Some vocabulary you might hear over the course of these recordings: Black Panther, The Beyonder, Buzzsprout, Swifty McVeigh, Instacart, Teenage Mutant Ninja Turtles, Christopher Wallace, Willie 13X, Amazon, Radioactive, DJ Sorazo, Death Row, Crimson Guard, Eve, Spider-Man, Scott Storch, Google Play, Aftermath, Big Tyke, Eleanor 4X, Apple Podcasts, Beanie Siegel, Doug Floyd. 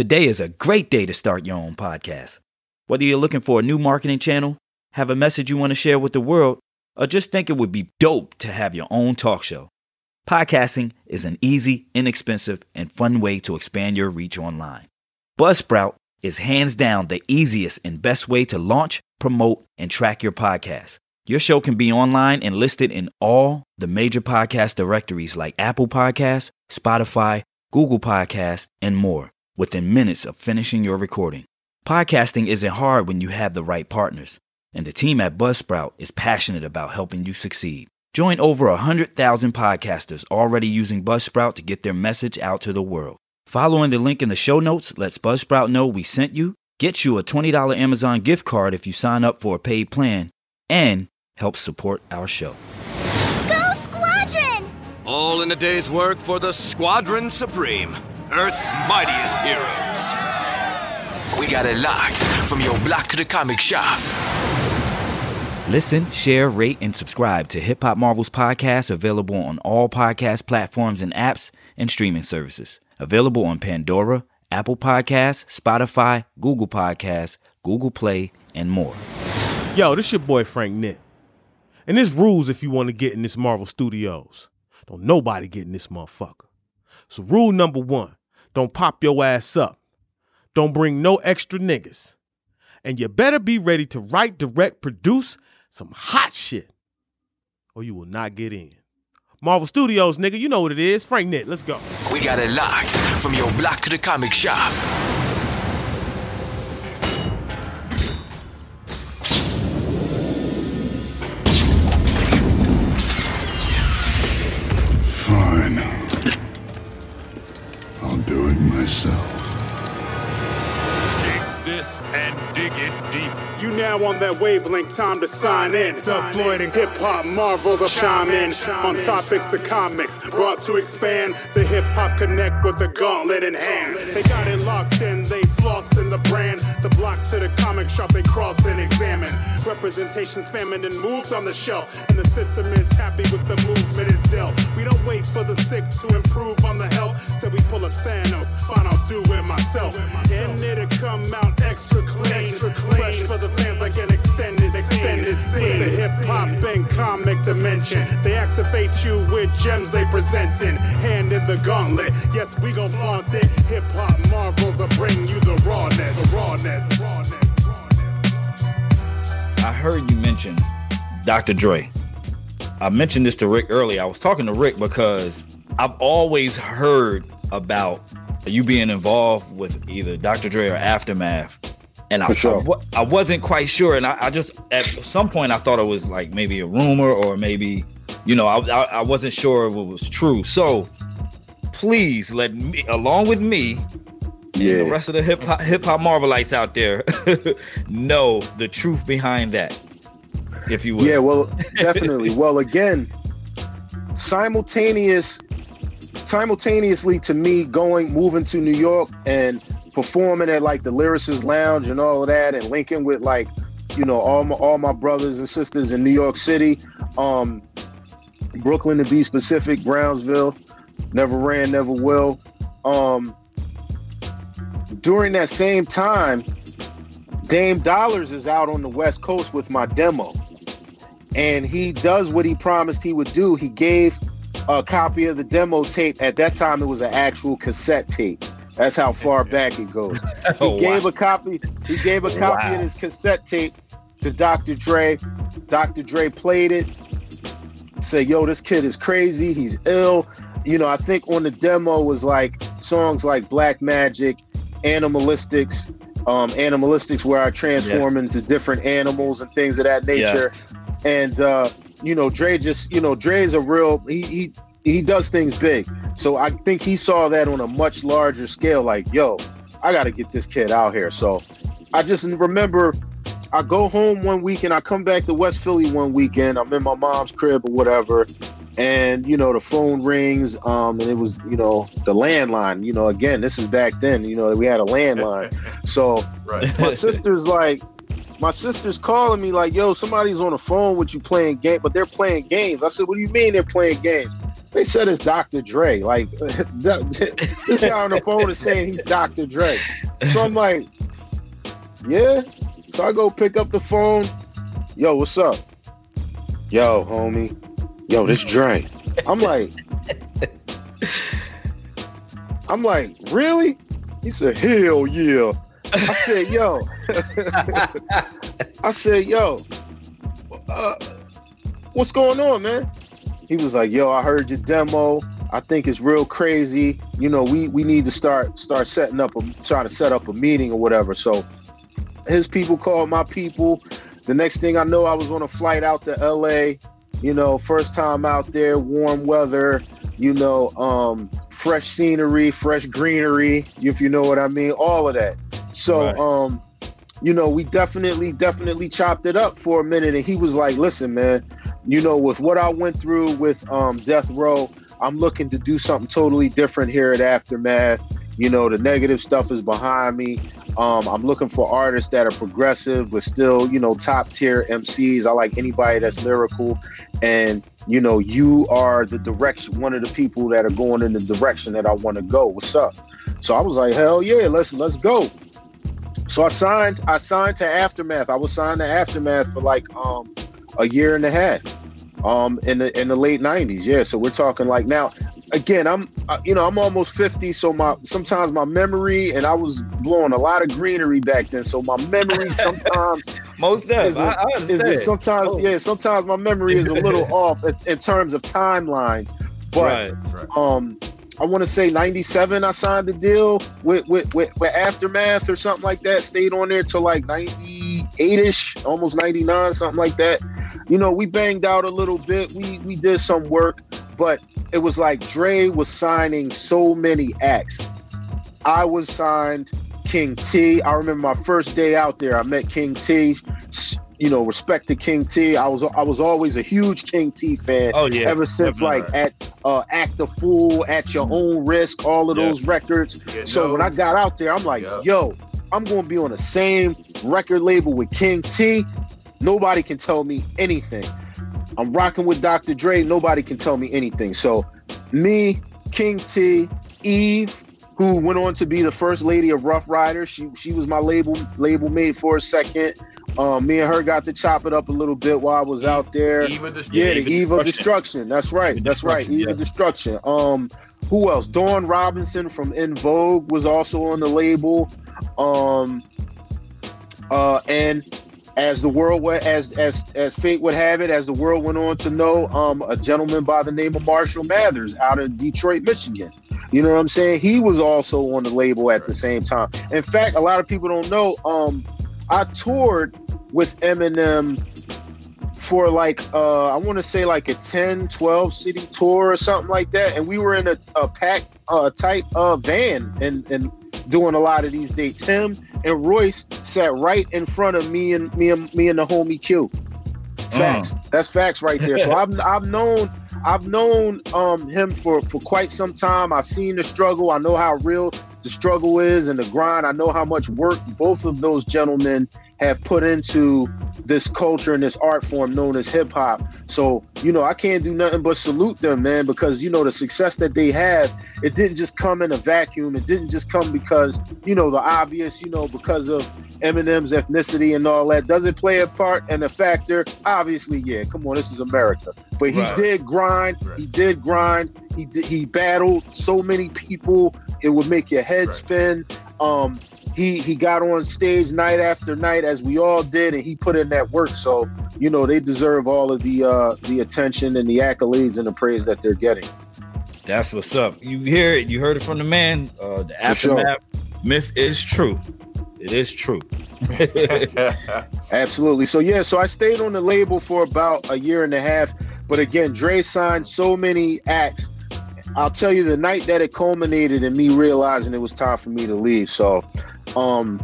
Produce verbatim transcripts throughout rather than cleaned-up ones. Today is a great day to start your own podcast. Whether you're looking for a new marketing channel, have a message you want to share with the world, or just think it would be dope to have your own talk show, podcasting is an easy, inexpensive, and fun way to expand your reach online. Buzzsprout is hands down the easiest and best way to launch, promote, and track your podcast. Your show can be online and listed in all the major podcast directories like Apple Podcasts, Spotify, Google Podcasts, and more within minutes of finishing your recording. Podcasting isn't hard when you have the right partners, and the team at Buzzsprout is passionate about helping you succeed. Join over one hundred thousand podcasters already using Buzzsprout to get their message out to the world. Following the link in the show notes lets Buzzsprout know we sent you, get you a twenty dollars Amazon gift card if you sign up for a paid plan, and help support our show. Go Squadron! All in a day's work for the Squadron Supreme, Earth's mightiest heroes. We got it locked from your block to the comic shop. Listen, share, rate, and subscribe to Hip Hop Marvel's podcast, available on all podcast platforms and apps and streaming services. Available on Pandora, Apple Podcasts, Spotify, Google Podcasts, Google Play, and more. Yo, this your boy Frank Nitt. And there's rules if you want to get in this Marvel Studios. Don't nobody get in this motherfucker. So rule number one, don't pop your ass up. Don't bring no extra niggas. And you better be ready to write, direct, produce some hot shit, or you will not get in. Marvel Studios, nigga, you know what it is. Frank Nitt, let's go. We got it locked from your block to the comic shop. Fine. I'll do it myself. Dig this and dig it deep. You now on that wavelength, time to sign in. Doug Floyd and hip-hop marvels are chiming on topics of comics, brought to expand the hip-hop connect with the gauntlet in hand. They got it locked in, they floss in the brand. The block to the comic shop, they cross and examine. Representation's feminine moved on the shelf, and the system is happy with the movement is dealt. We don't wait for the sick to improve on the health, so we pull a Thanos, fine, I'll do it myself. And it'll come out extra clean, extra clean. Fresh for the fans, like an extended extended scene. With the hip-hop and comic dimension, they activate you with gems they presentin'. Hand in the gauntlet, yes, we gon' flaunt it. Hip-hop marvels will bring you the rawness, the rawness, rawness, rawness. I heard you mention Doctor Dre. I mentioned this to Rick earlier. I was talking to Rick because I've always heard about you being involved with either Doctor Dre or Aftermath. And I, sure. I, I wasn't quite sure. And I, I just, at some point, I thought it was like maybe a rumor or maybe, you know, I, I, I wasn't sure if it was true. So please let me, along with me, yeah. and the rest of the hip hop hip hop Marvelites out there, know the truth behind that, if you will. Yeah, well, definitely. Well, again, simultaneous, simultaneously to me going, moving to New York and performing at like the Lyricist Lounge and all of that, and linking with like, you know, all my all my brothers and sisters in New York City, um, Brooklyn to be specific, Brownsville, never ran, never will. Um, during that same time, Dame Dollars is out on the West Coast with my demo, and he does what he promised he would do. He gave a copy of the demo tape. At that time, it was an actual cassette tape. That's how far back it goes. He oh, wow. gave a copy. He gave a copy wow. of his cassette tape to Doctor Dre. Doctor Dre played it. Said, "Yo, this kid is crazy. He's ill." You know, I think on the demo was like songs like "Black Magic," "Animalistics," um, "Animalistics," where I transform yeah. into different animals and things of that nature. Yes. And uh, you know, Dre just, you know, Dre is a real he. he He does things big. So I think he saw that on a much larger scale, like, yo, I got to get this kid out here. So I just remember I go home one weekend, I come back to West Philly one weekend, I'm in my mom's crib or whatever, and, you know, the phone rings, um, and it was, you know, the landline. You know, again, this is back then, you know, we had a landline. So right. my sister's like, my sister's calling me like, yo, somebody's on the phone with you playing game, but they're playing games. I said, what do you mean they're playing games? They said it's Doctor Dre. Like, this guy on the phone is saying he's Doctor Dre. So I'm like, yeah. So I go pick up the phone. Yo, what's up? Yo, homie. Yo, this Dre. I'm like, I'm like, really? He said, hell yeah. I said, yo. I said, yo. Uh, what's going on, man? He was like, yo, I heard your demo. I think it's real crazy. You know, we, we need to start start setting up, a, try to set up a meeting or whatever. So his people called my people. The next thing I know, I was on a flight out to L A. You know, first time out there, warm weather, you know, um, fresh scenery, fresh greenery, if you know what I mean, all of that. So, right. um, you know, we definitely, definitely chopped it up for a minute. And he was like, listen, man, you know, with what I went through with um, Death Row, I'm looking to do something totally different here at Aftermath. You know, the negative stuff is behind me. Um, I'm looking for artists that are progressive, but still, you know, top tier M Cs. I like anybody that's lyrical. And, you know, you are the direction, one of the people that are going in the direction that I want to go. What's up? So I was like, hell yeah, let's let's go. So I signed, I signed to Aftermath. I was signed to Aftermath for like um, a year and a half um, in the in the late nineties. Yeah, so we're talking like now. Again, I'm uh, you know I'm almost fifty, so my sometimes my memory, and I was blowing a lot of greenery back then, so my memory sometimes most definitely is, a, I, I understand. is a, sometimes oh. yeah sometimes my memory is a little off in, in terms of timelines, but right, right. um. I want to say ninety-seven I signed the deal with, with, with, with Aftermath or something like that. Stayed on there till like ninety-eight-ish, almost ninety-nine, something like that. You know, we banged out a little bit. We we did some work, but it was like Dre was signing so many acts. I was signed King T. I remember my first day out there, I met King T. You know, respect to King T. I was I was always a huge King T fan. Oh, yeah. Ever since like right. at uh, Act the Fool, At Your Own Risk, all of yeah. those records. Yeah, so no. when I got out there, I'm like, yeah. yo, I'm going to be on the same record label with King T. Nobody can tell me anything. I'm rocking with Doctor Dre. Nobody can tell me anything. So me, King T, Eve, who went on to be the first lady of Rough Ryders. She she was my label label mate for a second. Um, me and her got to chop it up a little bit while I was out there. Eve of Dest- yeah, the Eve, Eve of Destruction. Destruction. That's right. Eve That's right. Eve yeah. of Destruction. Um, who else? Dawn Robinson from In Vogue was also on the label. Um, uh, and as the world went, as as as fate would have it, as the world went on to know, um, a gentleman by the name of Marshall Mathers out of Detroit, Michigan. You know what I'm saying? He was also on the label at the same time. In fact, a lot of people don't know. Um, I toured with Eminem for like, uh, I want to say like a ten, twelve city tour or something like that. And we were in a, a pack, uh, type uh, van and, and doing a lot of these dates. Him and Royce sat right in front of me and me and me and the homie Q. Facts. Mm. That's facts right there. So I've I've known I've known um, him for, for quite some time. I've seen the struggle. I know how real the struggle is and the grind. I know how much work both of those gentlemen have put into this culture and this art form known as hip hop. So, you know, I can't do nothing but salute them, man, because, you know, the success that they have, it didn't just come in a vacuum. It didn't just come because, you know, the obvious, you know, because of Eminem's ethnicity and all that. Does it play a part and a factor? Obviously, yeah. Come on, this is America. But he right. did grind. Right. He did grind. He did, he battled so many people. It would make your head right. spin. Um, he he got on stage night after night, as we all did, and he put in that work. So, you know, they deserve all of the uh, the attention and the accolades and the praise that they're getting. That's what's up. You hear it. You heard it from the man. Uh, the Aftermath sure. myth is true. It is true. Absolutely. So, yeah, so I stayed on the label for about a year and a half. But again, Dre signed so many acts. I'll tell you, the night that it culminated in me realizing it was time for me to leave. So, um,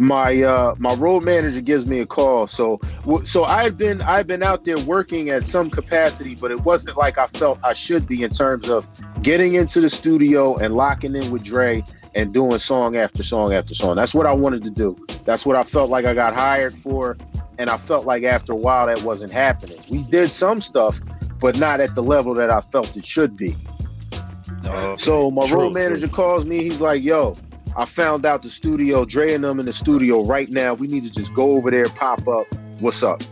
my uh, my road manager gives me a call. So, so I've been I've been out there working at some capacity, but it wasn't like I felt I should be in terms of getting into the studio and locking in with Dre and doing song after song after song. That's what I wanted to do. That's what I felt like I got hired for, and I felt like after a while that wasn't happening. We did some stuff, but not at the level that I felt it should be. Okay. So my true, road manager true. calls me. He's like, yo, I found out the studio, Dre and them in the studio right now. We need to just go over there, pop up. What's up?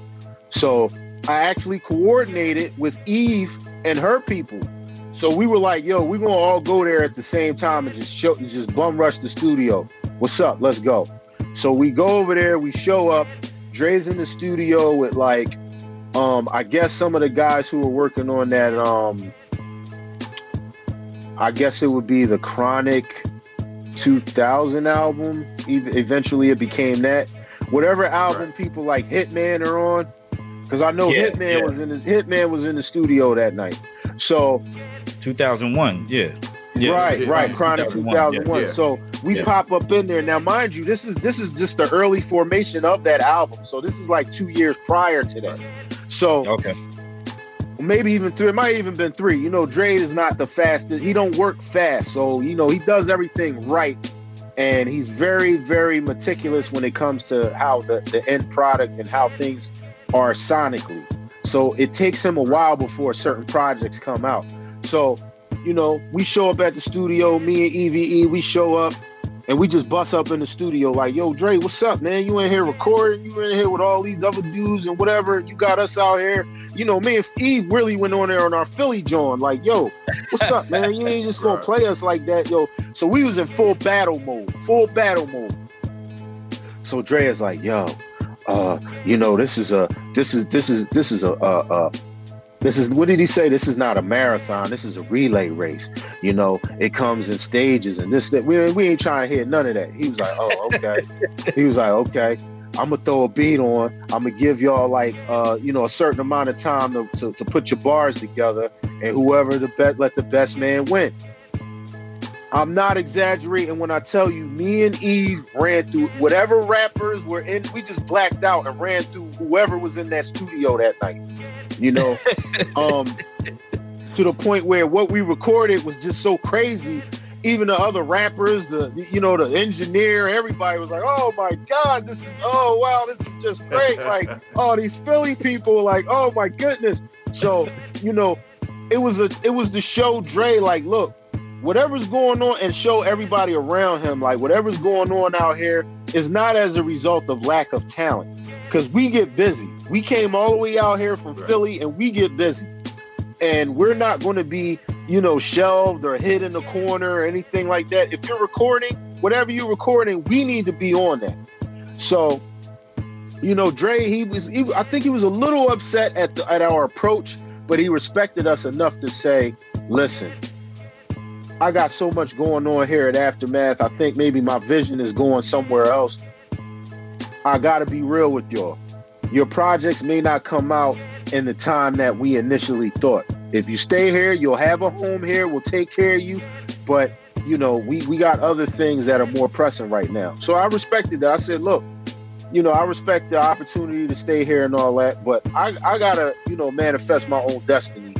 So I actually coordinated with Eve and her people. So we were like, yo, we're going to all go there at the same time and just show, and just bum rush the studio. What's up? Let's go. So we go over there. We show up. Dre's in the studio with like, um, I guess some of the guys who were working on that. Um, I guess it would be the Chronic two thousand album. Eventually it became that. Whatever album right. people like Hitman are on. Because I know yeah, Hitman yeah. was in the, Hitman was in the studio that night. So two thousand one, yeah. yeah right, it, right. Chronic two thousand one. Yeah, yeah. So we yeah. pop up in there. Now, mind you, this is this is just the early formation of that album. So this is like two years prior to that. So okay. maybe even three. It might have even been three. You know, Dre is not the fastest. He don't work fast. So, you know, he does everything right. And he's very, very meticulous when it comes to how the, the end product and how things are sonically. So it takes him a while before certain projects come out. So, you know, we show up at the studio, me and E V E, we show up and we just bust up in the studio like, yo, Dre, what's up, man? You in here recording, you in here with all these other dudes and whatever, you got us out here. You know, me and Eve really went on there on our Philly John, like, yo, what's up, man? You ain't just gonna play us like that, yo. So we was in full battle mode, full battle mode. So Dre is like, yo, Uh, you know, this is a, this is, this is, this is a, uh, uh, this is, what did he say? This is not a marathon. This is a relay race. You know, it comes in stages and this, that. We, we ain't trying to hear none of that. He was like, oh, okay. He was like, okay, I'm going to throw a beat on. I'm going to give y'all like, uh, you know, a certain amount of time to, to, to put your bars together and whoever the best, let the best man win. I'm not exaggerating when I tell you, me and Eve ran through whatever rappers were in. We just blacked out and ran through whoever was in that studio that night, you know, um, to the point where what we recorded was just so crazy. Even the other rappers, the, you know, the engineer, everybody was like, oh my God, this is, oh wow, this is just great. Like, oh, these Philly people, like, oh my goodness. So, you know, it was a, it was to show Dre, like, look, whatever's going on, and show everybody around him, like whatever's going on out here is not as a result of lack of talent, because we get busy. We came all the way out here from right. Philly and we get busy, and we're not going to be, you know, shelved or hid in the corner or anything like that. If you're recording, whatever you're recording, we need to be on that. So, you know, Dre, he was, he, I think he was a little upset at the, at our approach, but he respected us enough to say, listen, I got so much going on here at Aftermath. I think maybe my vision is going somewhere else. I gotta be real with y'all. Your projects may not come out in the time that we initially thought. If you stay here, you'll have a home here. We'll take care of you. But, you know, we, we got other things that are more pressing right now. So I respected that. I said, look, you know, I respect the opportunity to stay here and all that, but I, I gotta, you know, manifest my own destiny.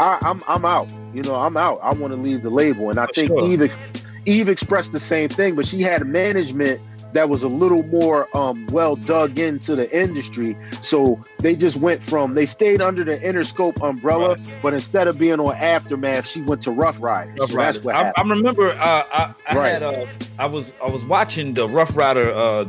I, I'm I'm out. You know, I'm out. I want to leave the label. And I For think sure. Eve ex- Eve expressed the same thing, but she had management that was a little more um, well dug into the industry. So they just went from, they stayed under the Interscope umbrella, right. but instead of being on Aftermath, she went to Rough Ryders. Rough so Ryders. That's what happened. I, I remember uh, I, I right. had uh, I was I was watching the Rough Rider uh,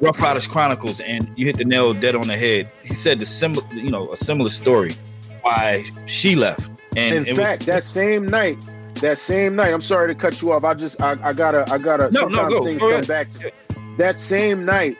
Rough Ryders Chronicles, and you hit the nail dead on the head. He said the similar, you know, a similar story. Why she left, and in fact, was- that same night, that same night. I'm sorry to cut you off. I just, I, I gotta, I gotta. No, sometimes no, go. Things go come back to me. That same night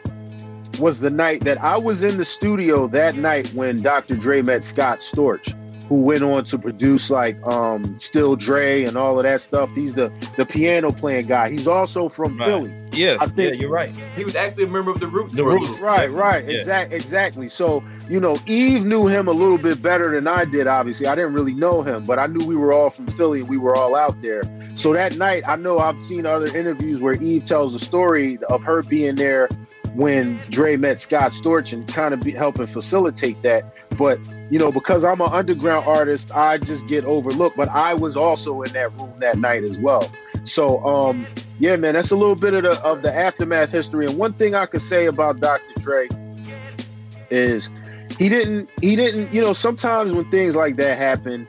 was the night that I was in the studio. That night when Doctor Dre met Scott Storch, who went on to produce like um, Still Dre and all of that stuff. He's the the piano playing guy. He's also from right. Philly. Yeah, I think yeah, you're right. He was actually a member of the Roots. The Roots, right, definitely. right, yeah. exactly, exactly. So, you know, Eve knew him a little bit better than I did. Obviously, I didn't really know him, but I knew we were all from Philly. We were all out there. So that night, I know I've seen other interviews where Eve tells the story of her being there when Dre met Scott Storch and kind of be helping facilitate that. But, you know, because I'm an underground artist, I just get overlooked. But I was also in that room that night as well. So, um, yeah, man, that's a little bit of the, of the Aftermath history. And one thing I could say about Doctor Dre is he didn't, he didn't, you know, sometimes when things like that happen,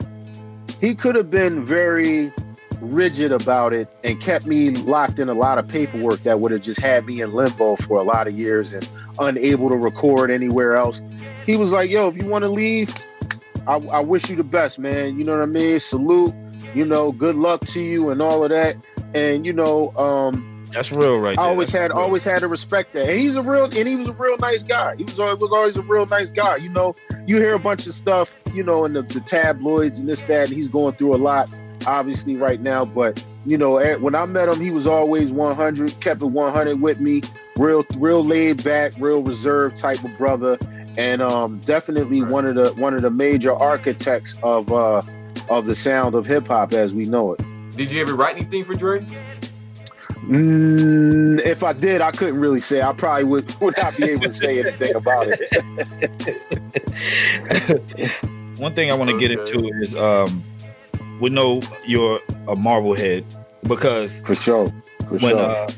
he could have been very rigid about it and kept me locked in a lot of paperwork that would have just had me in limbo for a lot of years and unable to record anywhere else. He was like, yo, if you want to leave, I, I wish you the best, man. You know what I mean? Salute, you know, good luck to you and all of that. And, you know, um, that's real right there. I always had, always had to respect that. And he's a real, and he was a real nice guy. He was always, was always a real nice guy. You know, you hear a bunch of stuff, you know, in the, the tabloids and this, that, and he's going through a lot, obviously, right now. But, you know, when I met him, he was always one hundred, kept it one hundred with me. Real, real laid back, real reserved type of brother. And um, definitely right. one of the one of the major architects of uh, of the sound of hip hop as we know it. Did you ever write anything for Dre? Mm, if I did, I couldn't really say. I probably would, would not be able to say anything about it. One thing I want to okay. get into is um, we know you're a Marvel head because for sure, for when, sure. Uh,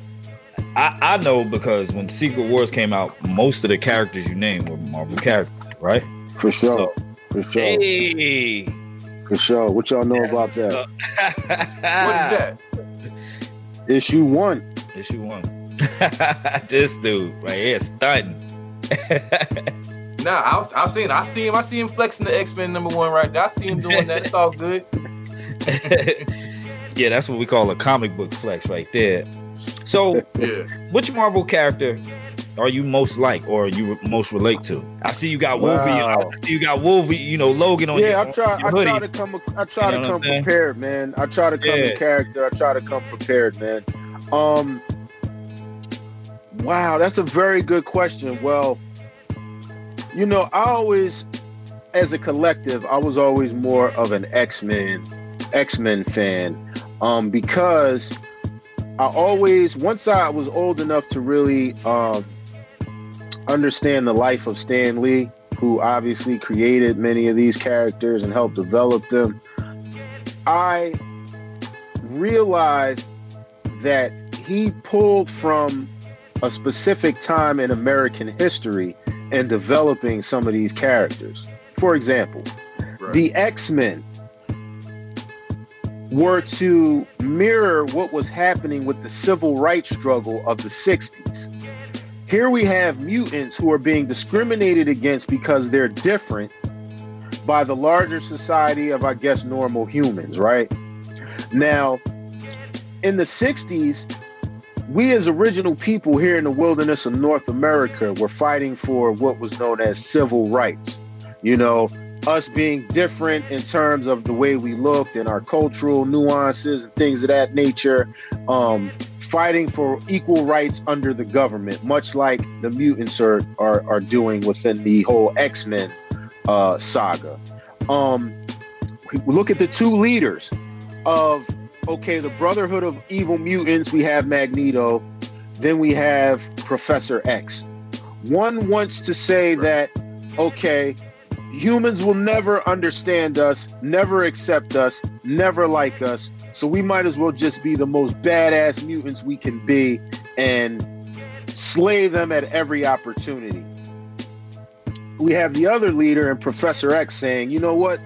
I, I know because when Secret Wars came out, most of the characters you named were Marvel characters, right? For sure. So, for sure. Hey. For sure. What y'all know yeah, about that? What is that? Issue one. Issue one. This dude right here is stunning. Nah, I've, I've seen I see him. I see him flexing the X-Men number one right there. I see him doing that. It's all good. Yeah, that's what we call a comic book flex right there. So, yeah. Which Marvel character are you most like, or you most relate to? I see you got Wolverine. Wow. I see you got Wolverine. You know Logan on yeah, your, I try, your hoodie. Yeah, I try to come. I try you know to come prepared, man. I try to come yeah. in character. I try to come prepared, man. Um, wow, that's a very good question. Well, you know, I always, as a collective, I was always more of an X-Men, X-Men fan, um, because. I always, once I was old enough to really um, understand the life of Stan Lee, who obviously created many of these characters and helped develop them, I realized that he pulled from a specific time in American history in developing some of these characters. For example, right. the X-Men were to mirror what was happening with the civil rights struggle of the sixties. Here we have mutants who are being discriminated against because they're different by the larger society of, I guess, normal humans, right? Now, in the sixties, we as original people here in the wilderness of North America were fighting for what was known as civil rights, you know, us being different in terms of the way we looked and our cultural nuances and things of that nature, um, fighting for equal rights under the government, much like the mutants are are, are doing within the whole X-Men uh, saga. Um, look at the two leaders of, okay, the Brotherhood of Evil Mutants. We have Magneto, then we have Professor X. One wants to say that, okay, humans will never understand us, never accept us, never like us. So we might as well just be the most badass mutants we can be and slay them at every opportunity. We have the other leader and Professor X saying, you know what?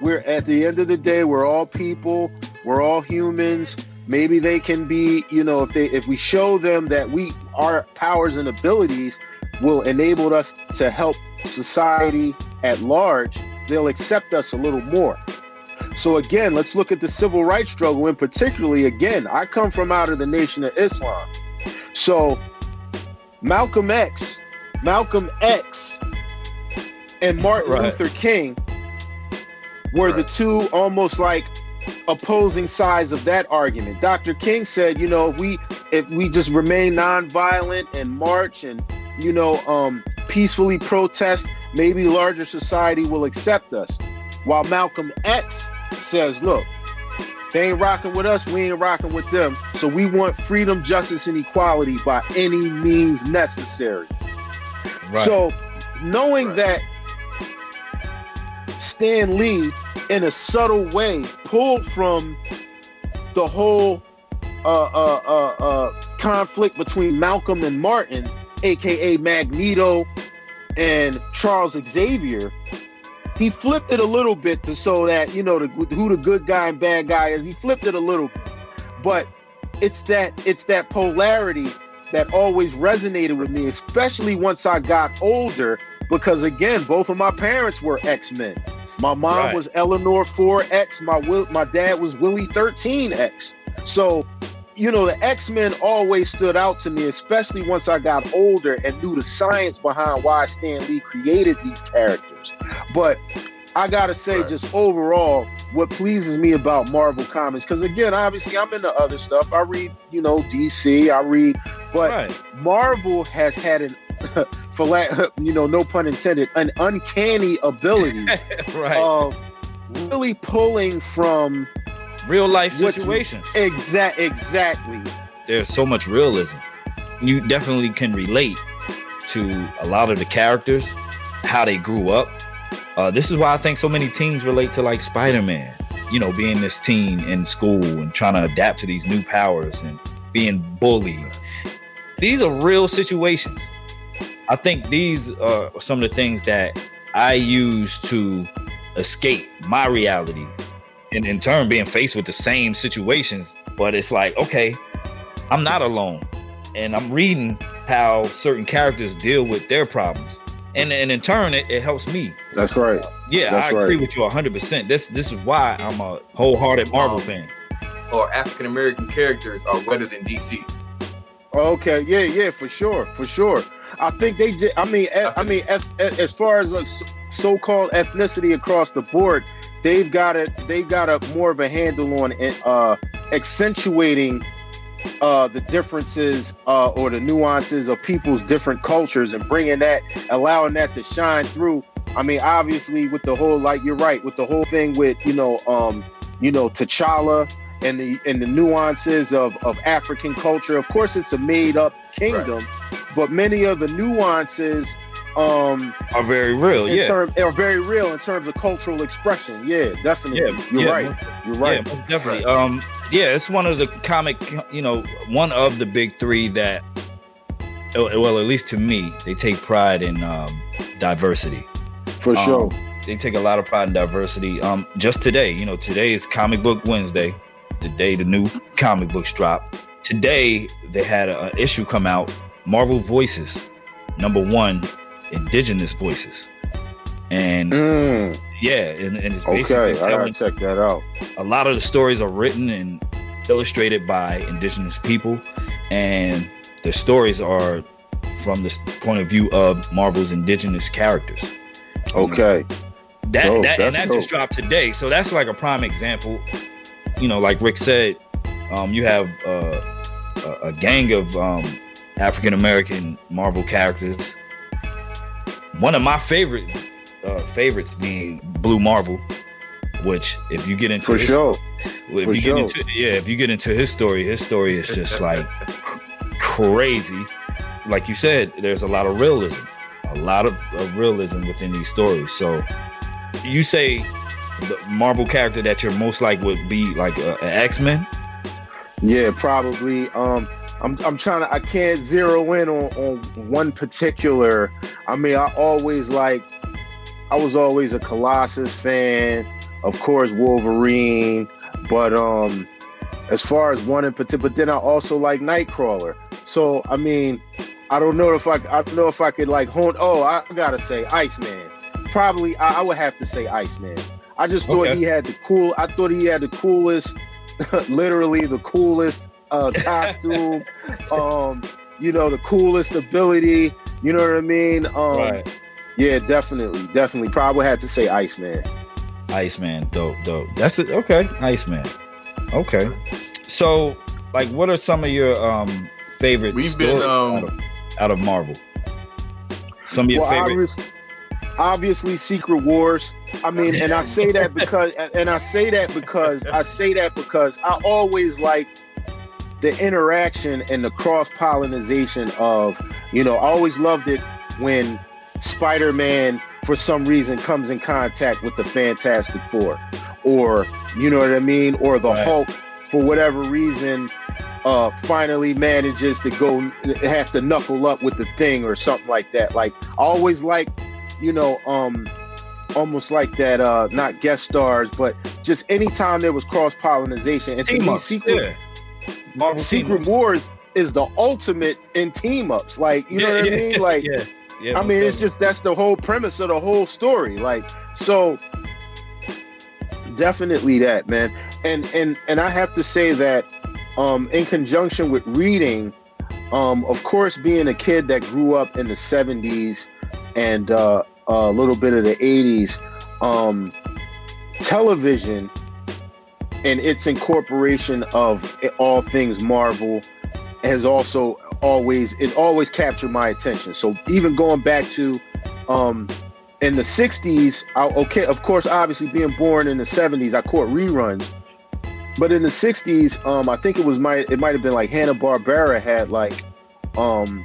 We're at the end of the day, we're all people, we're all humans. Maybe they can be, you know, if they if we show them that we our powers and abilities will enable us to help society at large, they'll accept us a little more. So again, let's look at the civil rights struggle, and particularly, again, I come from out of the Nation of Islam. So Malcolm X, Malcolm X, and Martin right. Luther King were right. the two almost like opposing sides of that argument. Doctor King said, you know, if we if we just remain nonviolent and march and, you know, um, peacefully protest, maybe larger society will accept us. While Malcolm X says, look, they ain't rocking with us, we ain't rocking with them, so we want freedom, justice, and equality by any means necessary. Right. So knowing right. that Stan Lee, in a subtle way, pulled from the whole uh, uh, uh, uh, conflict between Malcolm and Martin, A K A Magneto and Charles Xavier, he flipped it a little bit to so that, you know, the, who the good guy and bad guy is. He flipped it a little, but it's that it's that polarity that always resonated with me, especially once I got older, because again, both of my parents were X-Men. My mom right. was Eleanor four X. My my dad was Willie thirteen X. So, you know, the X-Men always stood out to me, especially once I got older and knew the science behind why Stan Lee created these characters. But I gotta say, right. just overall, what pleases me about Marvel Comics, because again, obviously I'm into other stuff. I read, you know, D C, I read, but right. Marvel has had an for la- you know, no pun intended, an uncanny ability right. of really pulling from real life situations. Exact, exactly. There's so much realism. You definitely can relate to a lot of the characters, how they grew up. Uh, this is why I think so many teens relate to like Spider-Man. You know, being this teen in school and trying to adapt to these new powers and being bullied. These are real situations. I think these are some of the things that I use to escape my reality, and in turn being faced with the same situations. But it's like, okay, I'm not alone, and I'm reading how certain characters deal with their problems, and and in turn it, it helps me. That's right. Uh, yeah, That's I agree right. with you one hundred percent. This this is why I'm a wholehearted Marvel fan. Or African American characters are wetter than D C's. Okay, yeah, yeah, for sure, for sure. I think they did. I mean, I mean, as, as far as like so-called ethnicity across the board, they've got it. They got a more of a handle on uh, accentuating uh, the differences uh, or the nuances of people's different cultures and bringing that, allowing that to shine through. I mean, obviously, with the whole, like you're right, with the whole thing with you know, um, you know, T'Challa and the and the nuances of of African culture. Of course, it's a made-up kingdom. Right. But many of the nuances um, are very real. Yeah, term, are very real in terms of cultural expression. Yeah, definitely. Yeah, you're yeah, right. You're right. Yeah, definitely. Um, yeah, it's one of the comic, you know, one of the big three that, well, at least to me, they take pride in um, diversity. For um, sure, they take a lot of pride in diversity. Um, just today, you know, today is Comic Book Wednesday, the day the new comic books drop. Today, they had an issue come out. Marvel Voices, number one, Indigenous Voices. And mm. yeah, and, and it's basically okay, telling, I gotta check that out. A lot of the stories are written and illustrated by Indigenous people, and the stories are from the point of view of Marvel's Indigenous characters. Okay. That, dope, that and that dope. Just dropped today. So that's like a prime example. You know, like Rick said, um, you have uh, a, a gang of um, African-American Marvel characters. One of my favorite uh, favorites being Blue Marvel, which if you get into for his, sure, if for you sure. get into, yeah, if you get into his story, his story is just like crazy. Like you said, there's a lot of realism, a lot of, of realism within these stories. So you say the Marvel character that you're most like would be like an X-Men? Yeah, probably. Um, I'm I'm trying to I can't zero in on, on one particular. I mean, I always like I was always a Colossus fan, of course Wolverine, but um as far as one in particular, but then I also like Nightcrawler. So I mean, I don't know if I I don't know if I could like hone oh, I gotta say Iceman. Probably I, I would have to say Iceman. I just thought okay. he had the cool I thought he had the coolest literally the coolest Uh, costume, um, you know, the coolest ability, you know what I mean? Um, right. Yeah, definitely, definitely. Probably had to say Iceman. Iceman, dope, dope. That's it. Okay, Iceman. Okay. So, like, what are some of your um, favorite We've stories been, um... out, of, out of Marvel? Some of your well, favorite? Obviously, Secret Wars. I mean, and I say that because, and I say that because, I say that because I always like the interaction and the cross-pollinization of, you know, I always loved it when Spider-Man, for some reason, comes in contact with the Fantastic Four, or, you know what I mean, or the right. Hulk, for whatever reason, uh, finally manages to go have to knuckle up with the Thing or something like that. Like always, like, you know, um, almost like that. Uh, not guest stars, but just anytime there was cross pollination. And to me, Secret, yeah. Secret Wars is the ultimate in team ups. Like, you yeah, know what yeah, I mean? Like, yeah. Yeah, I mean, it's just that's the whole premise of the whole story. Like, so definitely that, man. And and and I have to say that um, in conjunction with reading, um, of course, being a kid that grew up in the seventies and uh, a little bit of the eighties, um, television and its incorporation of all things Marvel has also always, it always captured my attention. So even going back to um, in the sixties, I, okay, of course, obviously being born in the seventies, I caught reruns. But in the sixties, um, I think it was my, it might have been like Hanna-Barbera had like um,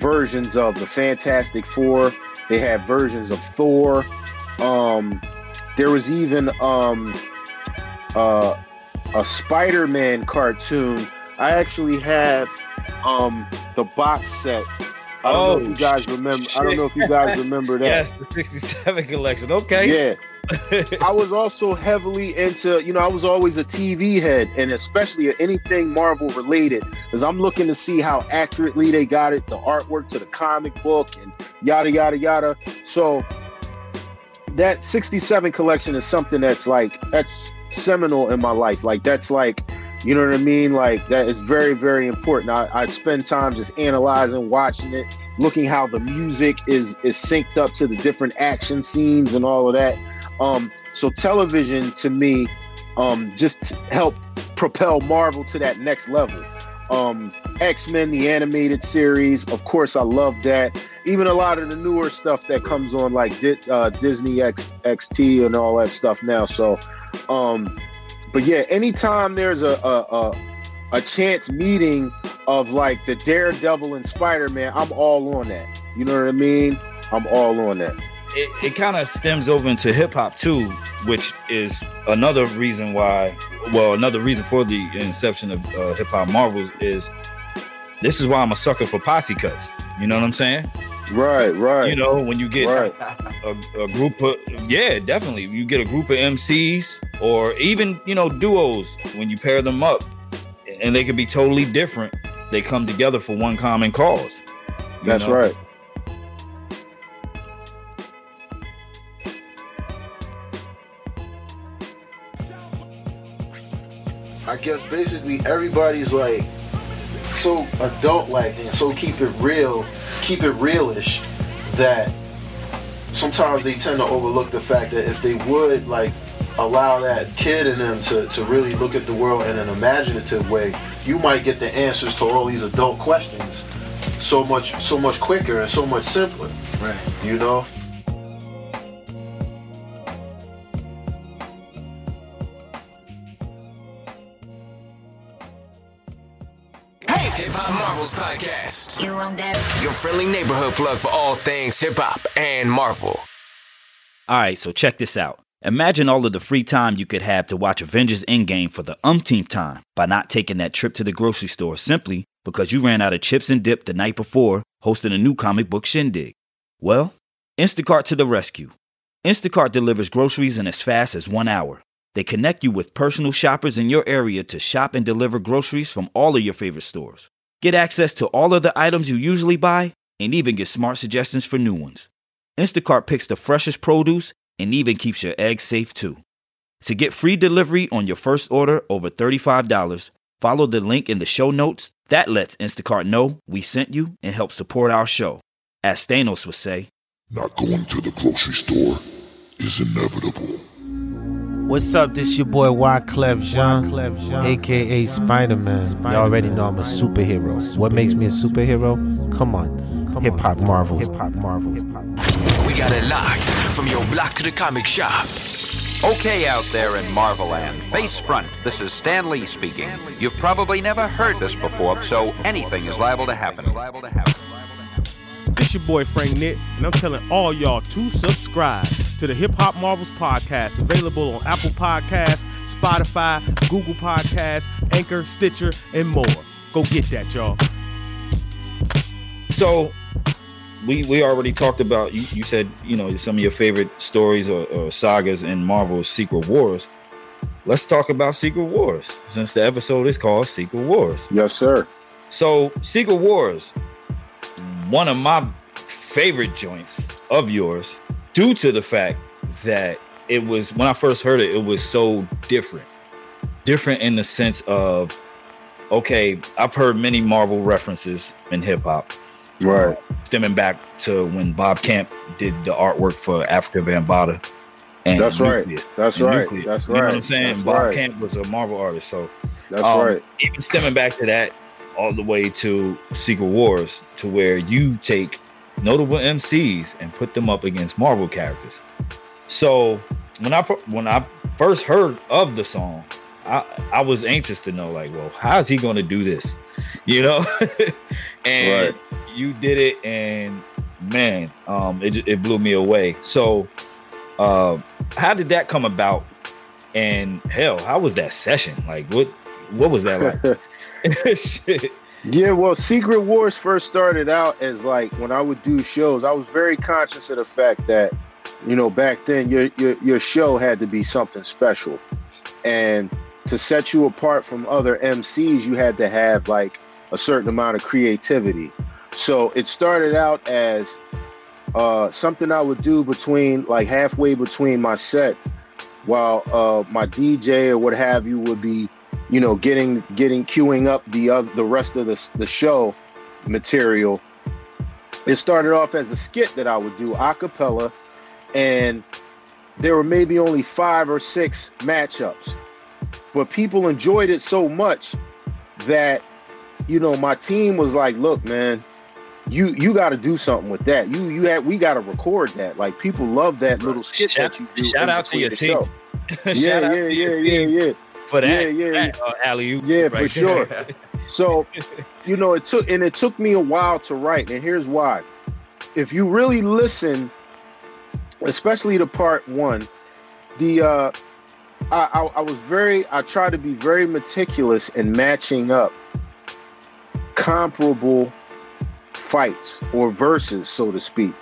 versions of the Fantastic Four. They had versions of Thor. Um, there was even um, uh, a Spider-Man cartoon. I actually have um, the box set. I don't oh, know if you guys remember. Shit. I don't know if you guys remember that. Yes, the sixty-seven collection. Okay. Yeah. I was also heavily into, you know, I was always a T V head, and especially anything Marvel related, because I'm looking to see how accurately they got it, the artwork to the comic book and yada, yada, yada. So that sixty-seven collection is something that's like, that's seminal in my life. Like, that's like, you know what I mean? Like, that is very, very important. I, I spend time just analyzing, watching it, looking how the music is is synced up to the different action scenes and all of that. Um, so television, to me, um, just helped propel Marvel to that next level. Um, X-Men, the animated series, of course, I love that. Even a lot of the newer stuff that comes on, like uh, Disney X, X T and all that stuff now. So, um, but yeah, anytime there's a a, a a chance meeting of like the Daredevil and Spider-Man, I'm all on that. You know what I mean? I'm all on that. It, it kind of stems over into hip hop too, which is another reason why. Well, another reason for the inception of uh, hip hop Marvels is this is why I'm a sucker for posse cuts. You know what I'm saying? Right, right. You know, when you get right. a, a group of, yeah, definitely. You get a group of M Cs or even, you know, duos, when you pair them up and they could be totally different, they come together for one common cause. That's know? Right. I guess basically everybody's like so adult-like and so keep it real, keep it realish, that sometimes they tend to overlook the fact that if they would like allow that kid in them to, to really look at the world in an imaginative way, you might get the answers to all these adult questions so much so much quicker and so much simpler. Right. You know? Podcast. You want that? Your friendly neighborhood plug for all things hip-hop and Marvel. Alright, so check this out. Imagine all of the free time you could have to watch Avengers Endgame for the umpteenth time by not taking that trip to the grocery store simply because you ran out of chips and dip the night before hosting a new comic book shindig. Well, Instacart to the rescue. Instacart delivers groceries in as fast as one hour. They connect you with personal shoppers in your area to shop and deliver groceries from all of your favorite stores. Get access to all of the items you usually buy and even get smart suggestions for new ones. Instacart picks the freshest produce and even keeps your eggs safe too. To get free delivery on your first order over thirty-five dollars, follow the link in the show notes. That lets Instacart know we sent you and help support our show. As Thanos would say, not going to the grocery store is inevitable. What's up, this your boy Wyclef Jean, a k a. Spider-Man. Spider-Man. You already know I'm a superhero. What makes me a superhero? Come on. Come Hip-hop on. Marvels. Hip-hop Marvels. We got it locked from your block to the comic shop. Okay, out there in Marvel Land, face front, this is Stan Lee speaking. You've probably never heard this before, so anything is liable to happen. This your boy Frank Nitt, and I'm telling all y'all to subscribe to the Hip Hop Marvels podcast, available on Apple Podcasts, Spotify, Google Podcasts, Anchor, Stitcher, and more. Go get that, y'all. So we we already talked about, you, you said, you know, some of your favorite stories or, or sagas in Marvel's Secret Wars. Let's talk about Secret Wars, since the episode is called Secret Wars. Yes, sir. So Secret Wars, one of my favorite joints of yours, due to the fact that it was, when I first heard it, it was so different. Different in the sense of, okay, I've heard many Marvel references in hip hop. Right. Uh, stemming back to when Bob Camp did the artwork for Afrika Bambaataa. And that's nuclear, right. That's right. Nuclear. That's right. You know what I'm saying? That's Bob right. Camp was a Marvel artist. So that's um, right. Even stemming back to that, all the way to Secret Wars, to where you take notable M Cs and put them up against Marvel characters. So when I when I first heard of the song, I, I was anxious to know, like, well, how is he going to do this? You know? And right. you did it, and man, um, it, it blew me away. So Uh, how did that come about? And hell, how was that session? Like, what what was that like? Shit. Yeah, well, Secret Wars first started out as, like, when I would do shows, I was very conscious of the fact that, you know, back then your your, your show had to be something special. And to set you apart from other M Cs, you had to have, like, a certain amount of creativity. So it started out as Uh, something I would do between, like, halfway between my set, while uh, my D J or what have you would be, you know, getting getting queuing up the other, the rest of the the show material. It started off as a skit that I would do a cappella, and there were maybe only five or six matchups, but people enjoyed it so much that, you know, my team was like, "Look, man, You you got to do something with that. You you had we got to record that. Like, people love that little skit shout, that you do." Shout out to your team. yeah, yeah, yeah, yeah, yeah. For that, yeah, yeah, that, uh, alley-oop, yeah, right for there. Sure. So, you know, it took and it took me a while to write, and here's why. If you really listen, especially to part one, the uh, I, I I was very I tried to be very meticulous in matching up comparable fights or verses, so to speak.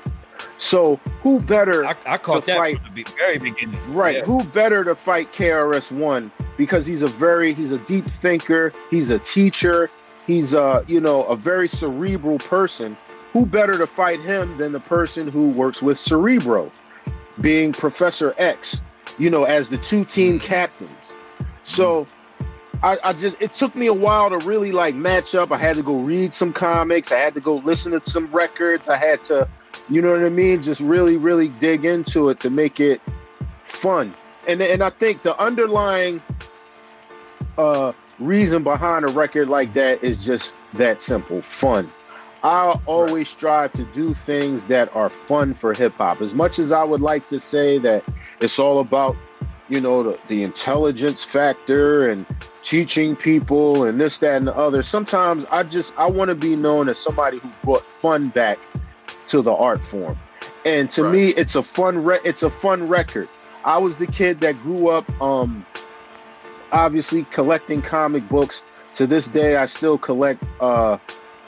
So who better I, I caught to that fight, from the very beginning. Right. Yeah. Who better to fight K R S One, because he's a very he's a deep thinker, he's a teacher, he's a, you know, a very cerebral person. Who better to fight him than the person who works with Cerebro, being Professor X, you know, as the two team captains. So mm-hmm. I, I just, it took me a while to really, like, match up. I had to go read some comics. I had to go listen to some records. I had to, you know what I mean? Just really, really dig into it to make it fun. And and I think the underlying uh, reason behind a record like that is just that simple, fun. I always strive to do things that are fun for hip hop. As much as I would like to say that it's all about, you know, the, the intelligence factor and teaching people and this, that, and the other. Sometimes I just, I want to be known as somebody who brought fun back to the art form. And to right. me, it's a fun, re- it's a fun record. I was the kid that grew up, um, obviously collecting comic books. To this day, I still collect uh,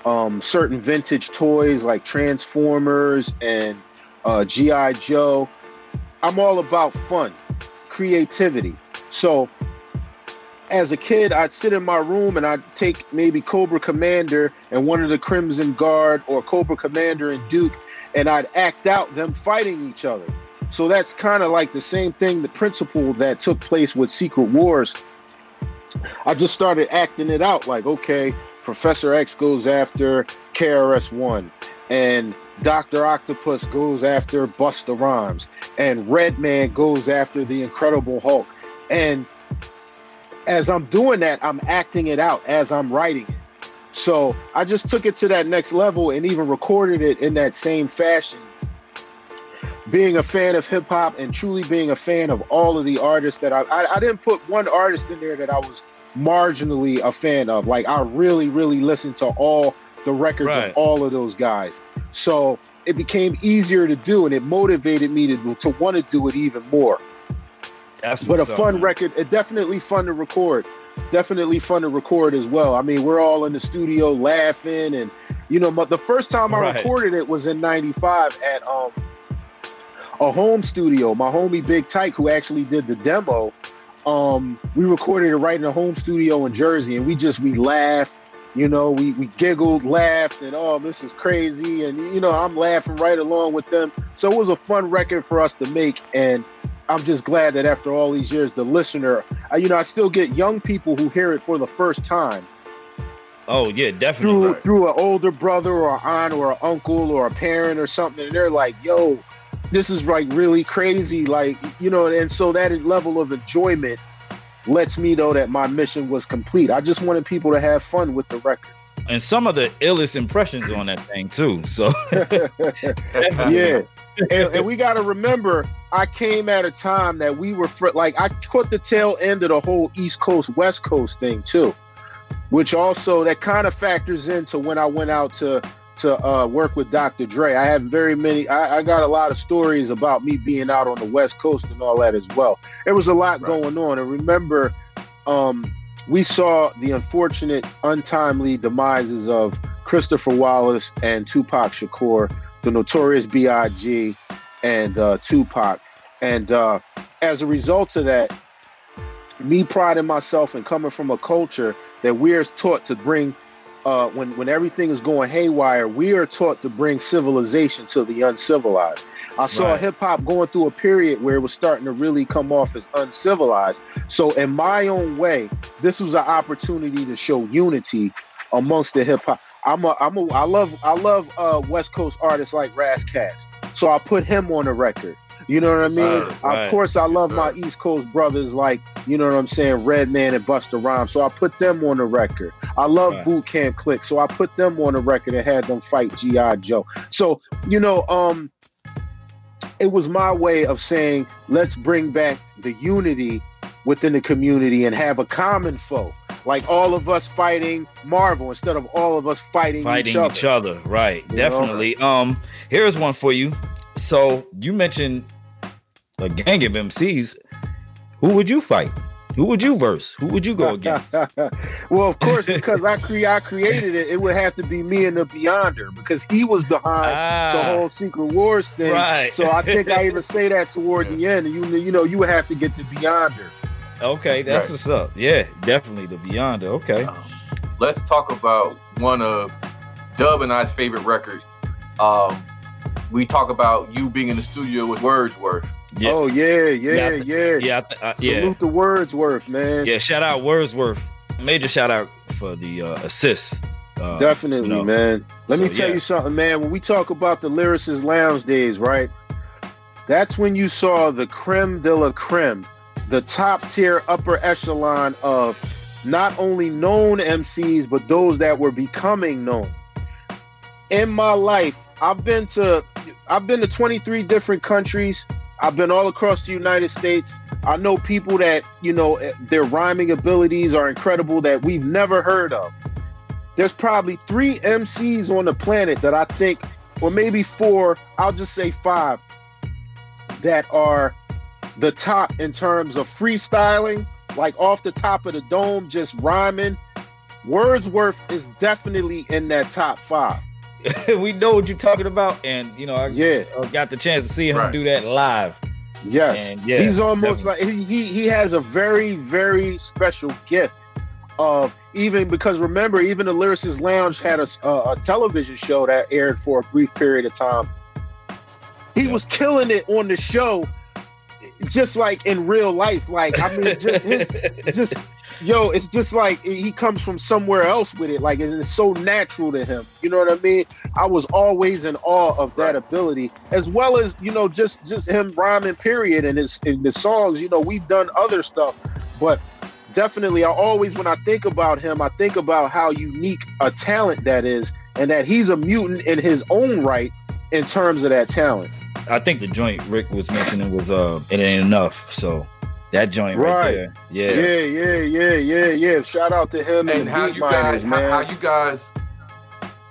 um, certain vintage toys like Transformers and uh, G I. Joe. I'm all about fun, creativity. So as a kid, I'd sit in my room and I'd take maybe Cobra Commander and one of the Crimson Guard, or Cobra Commander and Duke, and I'd act out them fighting each other. So that's kind of like the same thing, the principle that took place with Secret Wars. I just started acting it out, like, okay, Professor X goes after K R S One, and Doctor Octopus goes after Busta Rhymes, and Red Man goes after the Incredible Hulk. And as I'm doing that, I'm acting it out as I'm writing it. So I just took it to that next level and even recorded it in that same fashion. Being a fan of hip hop and truly being a fan of all of the artists that I, I, I didn't put one artist in there that I was marginally a fan of. Like, I really, really listened to all the records right. of all of those guys. So it became easier to do, and it motivated me to to want to do it even more. Absolutely. But a fun record. It definitely fun to record. Definitely fun to record as well. I mean, we're all in the studio laughing, and you know, the first time I right. recorded it was in ninety-five at um a home studio. My homie Big Tyke, who actually did the demo, um, we recorded it right in a home studio in Jersey, and we just we laughed. You know, we, we giggled, laughed, and oh, this is crazy. And, you know, I'm laughing right along with them. So it was a fun record for us to make. And I'm just glad that after all these years, the listener, I, you know, I still get young people who hear it for the first time. Oh, yeah, definitely. Through, right. through an older brother or an aunt or an uncle or a parent or something. And they're like, yo, this is like really crazy. Like, you know, and so that level of enjoyment lets me know that my mission was complete. I just wanted people to have fun with the record. And some of the illest impressions on that thing too. So yeah. And, and we got to remember, I came at a time that we were fr- like, I caught the tail end of the whole East Coast, West Coast thing too, which also that kind of factors into when I went out to, to uh, work with Doctor Dre. I have very many, I, I got a lot of stories about me being out on the West Coast and all that as well. There was a lot right. going on. And remember, um, we saw the unfortunate, untimely demises of Christopher Wallace and Tupac Shakur, the Notorious B I G and uh, Tupac. And uh, as a result of that, me priding myself and coming from a culture that we're taught to bring Uh, when, when everything is going haywire, we are taught to bring civilization to the uncivilized. I saw right. hip-hop going through a period where it was starting to really come off as uncivilized. So in my own way, this was an opportunity to show unity amongst the hip-hop. I'm a, I'm a, I love, I love uh, West Coast artists like Raz Kass. So I put him on the record. You know what I mean? Right, right. Of course, I love right. my East Coast brothers like, you know what I'm saying, Red Man and Busta Rhymes. So I put them on the record. I love right. Boot Camp Click. So I put them on the record and had them fight G I Joe. So, you know, um, it was my way of saying, let's bring back the unity within the community and have a common foe. Like all of us fighting Marvel instead of all of us fighting, fighting each other. Fighting each other, right. You Definitely. Know? Um, here's one for you. So you mentioned a gang of M Cs. Who would you fight? Who would you verse? Who would you go against? Well, of course, because I, cre- I created it, it would have to be me and The Beyonder because he was behind ah, the whole Secret Wars thing. Right. So I think I even say that toward the end. You, you know, you would have to get The Beyonder. Okay, that's right. what's up. Yeah, definitely The Beyonder. Okay. Um, let's talk about one of Dub and I's favorite records. Um, we talk about you being in the studio with Wordsworth. Yeah. Oh, yeah, yeah, yeah. Th- yeah, th- I, yeah. Salute to Wordsworth, man. Yeah, shout out Wordsworth. Major shout out for the uh, assist. Uh, Definitely, you know. man. Let so, me tell yeah. you something, man. When we talk about the Lyricist Lounge days, right? That's when you saw the creme de la creme, the top tier upper echelon of not only known M Cs, but those that were becoming known. In my life, I've been to I've been to twenty-three different countries. I've been all across the United States. I know people that, you know, their rhyming abilities are incredible that we've never heard of. There's probably three M Cs on the planet that I think, or maybe four, I'll just say five, that are the top in terms of freestyling, like off the top of the dome, just rhyming. Wordsworth is definitely in that top five. We know what you're talking about, and you know I yeah. got the chance to see him right. do that live. Yes, and yeah, he's almost definitely. like he he has a very very special gift of even because remember even the Lyricist Lounge had a, a, a television show that aired for a brief period of time. He yeah. was killing it on the show, just like in real life. Like I mean, just his just yo, it's just like he comes from somewhere else with it. Like it's so natural to him. You know what I mean? I was always in awe of that right. ability, as well as you know, just just him rhyming. Period, and his in the songs. You know, we've done other stuff, but definitely, I always when I think about him, I think about how unique a talent that is, and that he's a mutant in his own right in terms of that talent. I think the joint Rick was mentioning was uh, it ain't enough. So. That joint right, right there. Yeah. Yeah, yeah, yeah, yeah, yeah. Shout out to him and, and how you miners, guys, man. How, how you guys,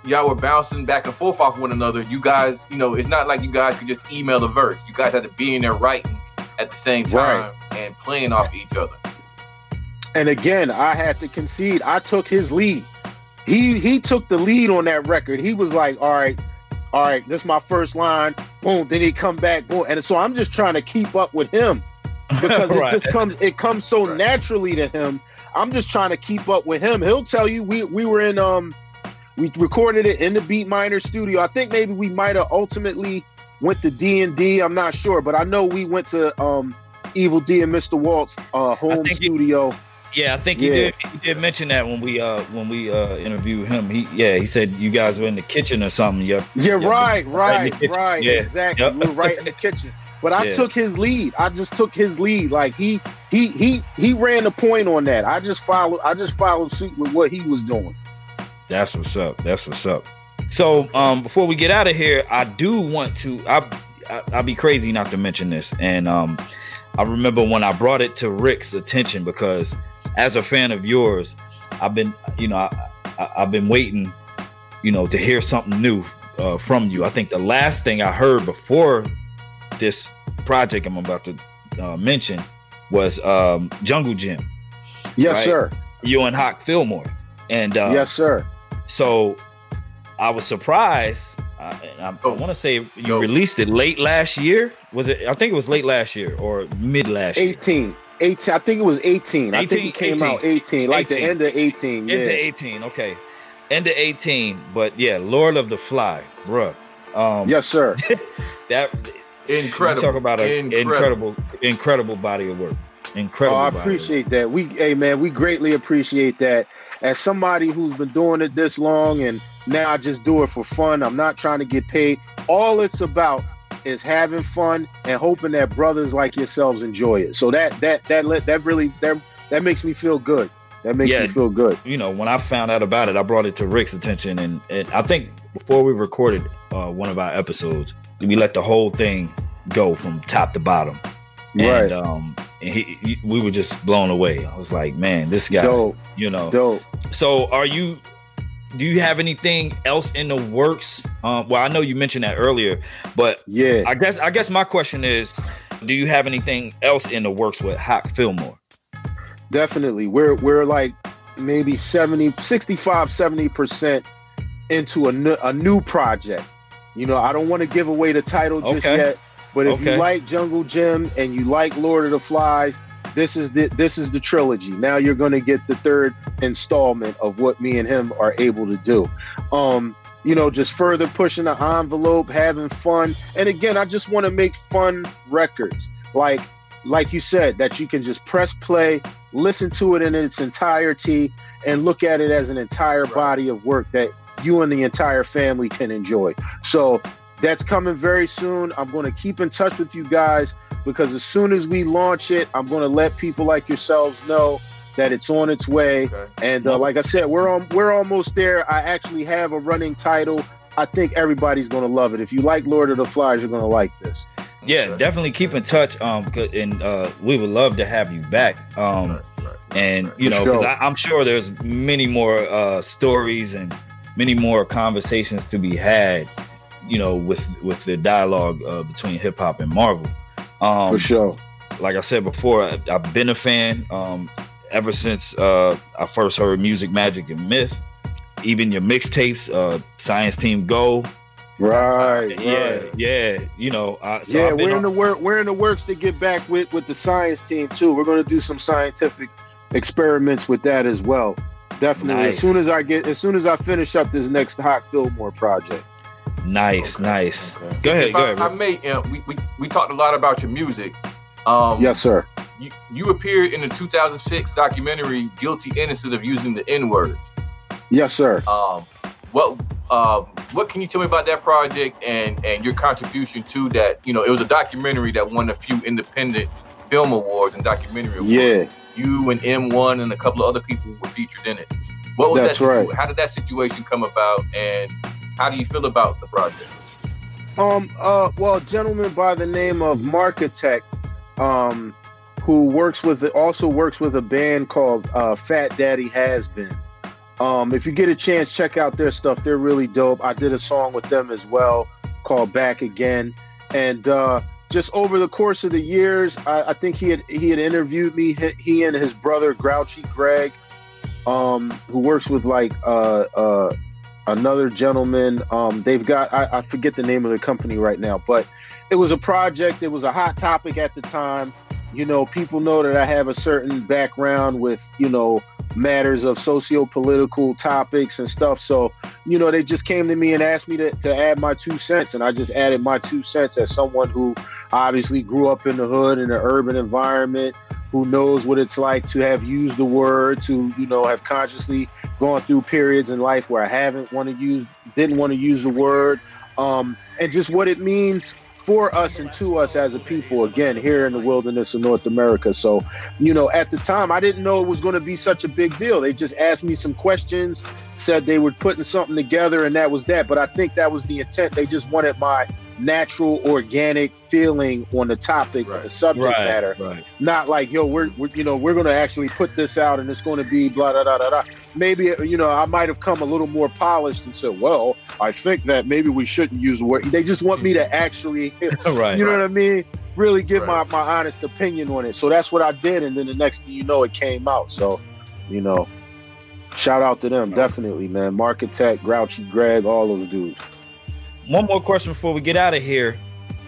y'all were bouncing back and forth off one another. You guys, you know, it's not like you guys could just email a verse. You guys had to be in there writing at the same time. Right. and playing off each other. And again, I have to concede, I took his lead. He he took the lead on that record. He was like, all right, all right, this is my first line. Boom. Then he come back. Boom. And so I'm just trying to keep up with him because right. it just comes it comes so right. naturally to him. I'm just trying to keep up with him. He'll tell you we we were in um we recorded it in the Beat Minor studio. I think maybe we might have ultimately went to D and D. I'm not sure, but I know we went to um Evil D and Mister Walt's uh, home studio. He- Yeah, I think he yeah. did. He did mention that when we uh, when we uh, interviewed him. He yeah, he said you guys were in the kitchen or something. Yeah, yeah, yeah right, right, right, right yeah. exactly. Yep. We were right in the kitchen. But I yeah. took his lead. I just took his lead. Like he he he he ran the point on that. I just followed. I just followed suit with what he was doing. That's what's up. That's what's up. So um, before we get out of here, I do want to. I, I I'd be crazy not to mention this. And um, I remember when I brought it to Rick's attention because, as a fan of yours, I've been, you know, I, I, I've been waiting, you know, to hear something new uh, from you. I think the last thing I heard before this project I'm about to uh, mention was um, Jungle Gym. Yes, right? Sir. You and Hawk Fillmore. And uh, yes, sir. So I was surprised. Uh, and I, I want to say you Yo. released it late last year. Was it? I think it was late last year or mid last year. eighteen eighteen I think it was eighteen. eighteen I think it came eighteen out eighteen, like eighteen the end of eighteen. Yeah. End of eighteen, okay. End of eighteen, but yeah, Lord of the Fly, bruh. Um, yes, sir. that incredible. Talk about an incredible. incredible, incredible body of work. Incredible. Oh, I appreciate that. We, hey man, we greatly appreciate that. As somebody who's been doing it this long, and now I just do it for fun. I'm not trying to get paid. All it's about is having fun and hoping that brothers like yourselves enjoy it. So that that that let that really that that makes me feel good. That makes yeah, me feel good. You know, when I found out about it, I brought it to Rick's attention, and, and I think before we recorded uh, one of our episodes, we let the whole thing go from top to bottom, right? And, um, and he, he, we were just blown away. I was like, man, this guy, dope. You know, dope. So, are you? Do you have anything else in the works? Um, well, I know you mentioned that earlier, but yeah, I guess I guess my question is, do you have anything else in the works with Hawk Fillmore? Definitely. We're we're like maybe seventy, sixty-five, seventy percent into a, n- a new project. You know, I don't want to give away the title just okay. yet, but if okay. you like Jungle Gym and you like Lord of the Flies, This is the this is the trilogy. Now you're going to get the third installment of what me and him are able to do. Um, you know, just further pushing the envelope, having fun. And again, I just want to make fun records. Like like you said, that you can just press play, listen to it in its entirety, and look at it as an entire body of work that you and the entire family can enjoy. So that's coming very soon. I'm going to keep in touch with you guys, because as soon as we launch it, I'm going to let people like yourselves know that it's on its way. Okay. And uh, like I said, we're on, we're almost there. I actually have a running title. I think everybody's going to love it. If you like Lord of the Flies, you're going to like this. Yeah, okay. Definitely keep in touch. Um, and uh, we would love to have you back. Um, right, right, right, and you know, sure. 'cause I, I'm sure there's many more uh, stories and many more conversations to be had. You know, with with the dialogue uh, between hip hop and Marvel. Um, For sure. Like I said before, I, I've been a fan um, ever since uh, I first heard Music, Magic, and Myth. Even your mixtapes, uh, Science Team Go. Right. Uh, yeah, right. yeah. You know. I, so yeah, we're in on- the work. We're in the works to get back with with the Science Team too. We're going to do some scientific experiments with that as well. Definitely. Nice. As soon as I get, as soon as I finish up this next Hawk Fillmore project. Nice, okay, nice. Okay. Go ahead, if go I, ahead. I may, uh, we, we we talked a lot about your music. Um, yes, sir. You, you appeared in the two thousand six documentary "Guilty Innocent of Using the N-Word." Yes, sir. Um, what uh, what can you tell me about that project and, and your contribution to that? You know, it was a documentary that won a few independent film awards and documentary awards. Yeah. You and M one and a couple of other people were featured in it. What was That's that? Situ- right. How did that situation come about? And how do you feel about the project? Um, uh, well, a gentleman by the name of Markitech, um, who works with also works with a band called uh, Fat Daddy Has Been. Um, if you get a chance, check out their stuff. They're really dope. I did a song with them as well called Back Again. And uh, just over the course of the years, I, I think he had he had interviewed me. He, he and his brother Grouchy Greg, um, who works with like uh, uh, another gentleman. Um, they've got I, I forget the name of the company right now, but it was a project. It was a hot topic at the time. You know, people know that I have a certain background with, you know, matters of socio-political topics and stuff. So, you know, they just came to me and asked me to, to add my two cents. And I just added my two cents as someone who obviously grew up in the hood, in an urban environment, who knows what it's like to have used the words, who, you know, have consciously gone through periods in life where I haven't want to use, didn't want to use the word, um, and just what it means for us and to us as a people, again, here in the wilderness of North America. So, you know, at the time, I didn't know it was going to be such a big deal. They just asked me some questions, said they were putting something together, and that was that. But I think that was the intent. They just wanted my natural, organic feeling on the topic, right, the subject right, matter. Right. Not like, yo, we're, we're you know, we're going to actually put this out and it's going to be blah, blah, blah, blah. Maybe, you know, I might have come a little more polished and said, well, I think that maybe we shouldn't use the word. They just want me to actually, right, you know right. what I mean? Really give right. my, my honest opinion on it. So that's what I did. And then the next thing you know, it came out. So, you know, shout out to them. Right. Definitely, man. Mark Attack, Grouchy Greg, all of the dudes. One more question before we get out of here.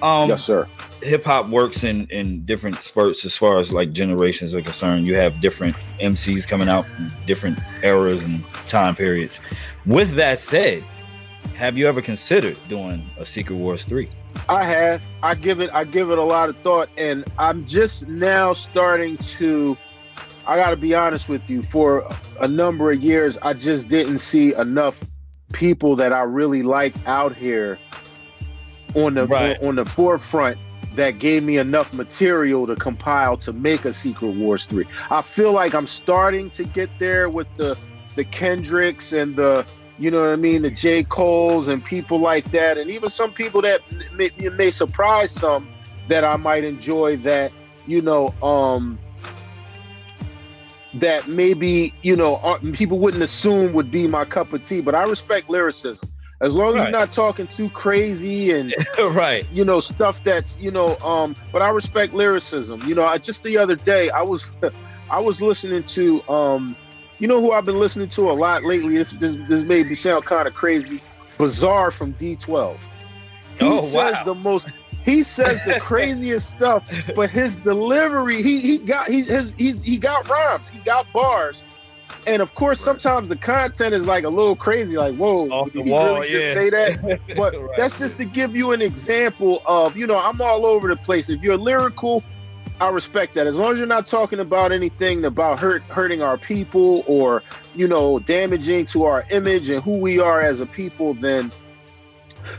Um, yes, sir. Hip hop works in, in different spurts as far as like generations are concerned. You have different M Cs coming out, different eras and time periods. With that said, have you ever considered doing a Secret Wars three? I have. I give it. I give it a lot of thought, and I'm just now starting to. I got to be honest with you. For a number of years, I just didn't see enough people that I really like out here on the right. on, on the forefront that gave me enough material to compile to make a Secret Wars three. I feel like I'm starting to get there with the the Kendricks and the, you know what I mean, the J. Coles and people like that, and even some people that may, may surprise some that I might enjoy that, you know, um that maybe, you know, people wouldn't assume would be my cup of tea, but I respect lyricism. As long right. as you're not talking too crazy and, right. you know, stuff that's, you know, um, but I respect lyricism. You know, I just the other day, I was I was listening to, um, you know who I've been listening to a lot lately? This this, this may be sound kind of crazy. Bizarre from D twelve. He oh, says wow. the most... He says the craziest stuff, but his delivery, he he got he his he's he got rhymes, he got bars. And of course, right. sometimes the content is like a little crazy, like, whoa, off did the he wall, really yeah. just say that? But right. that's just to give you an example of, you know, I'm all over the place. If you're lyrical, I respect that. As long as you're not talking about anything about hurt hurting our people or, you know, damaging to our image and who we are as a people, then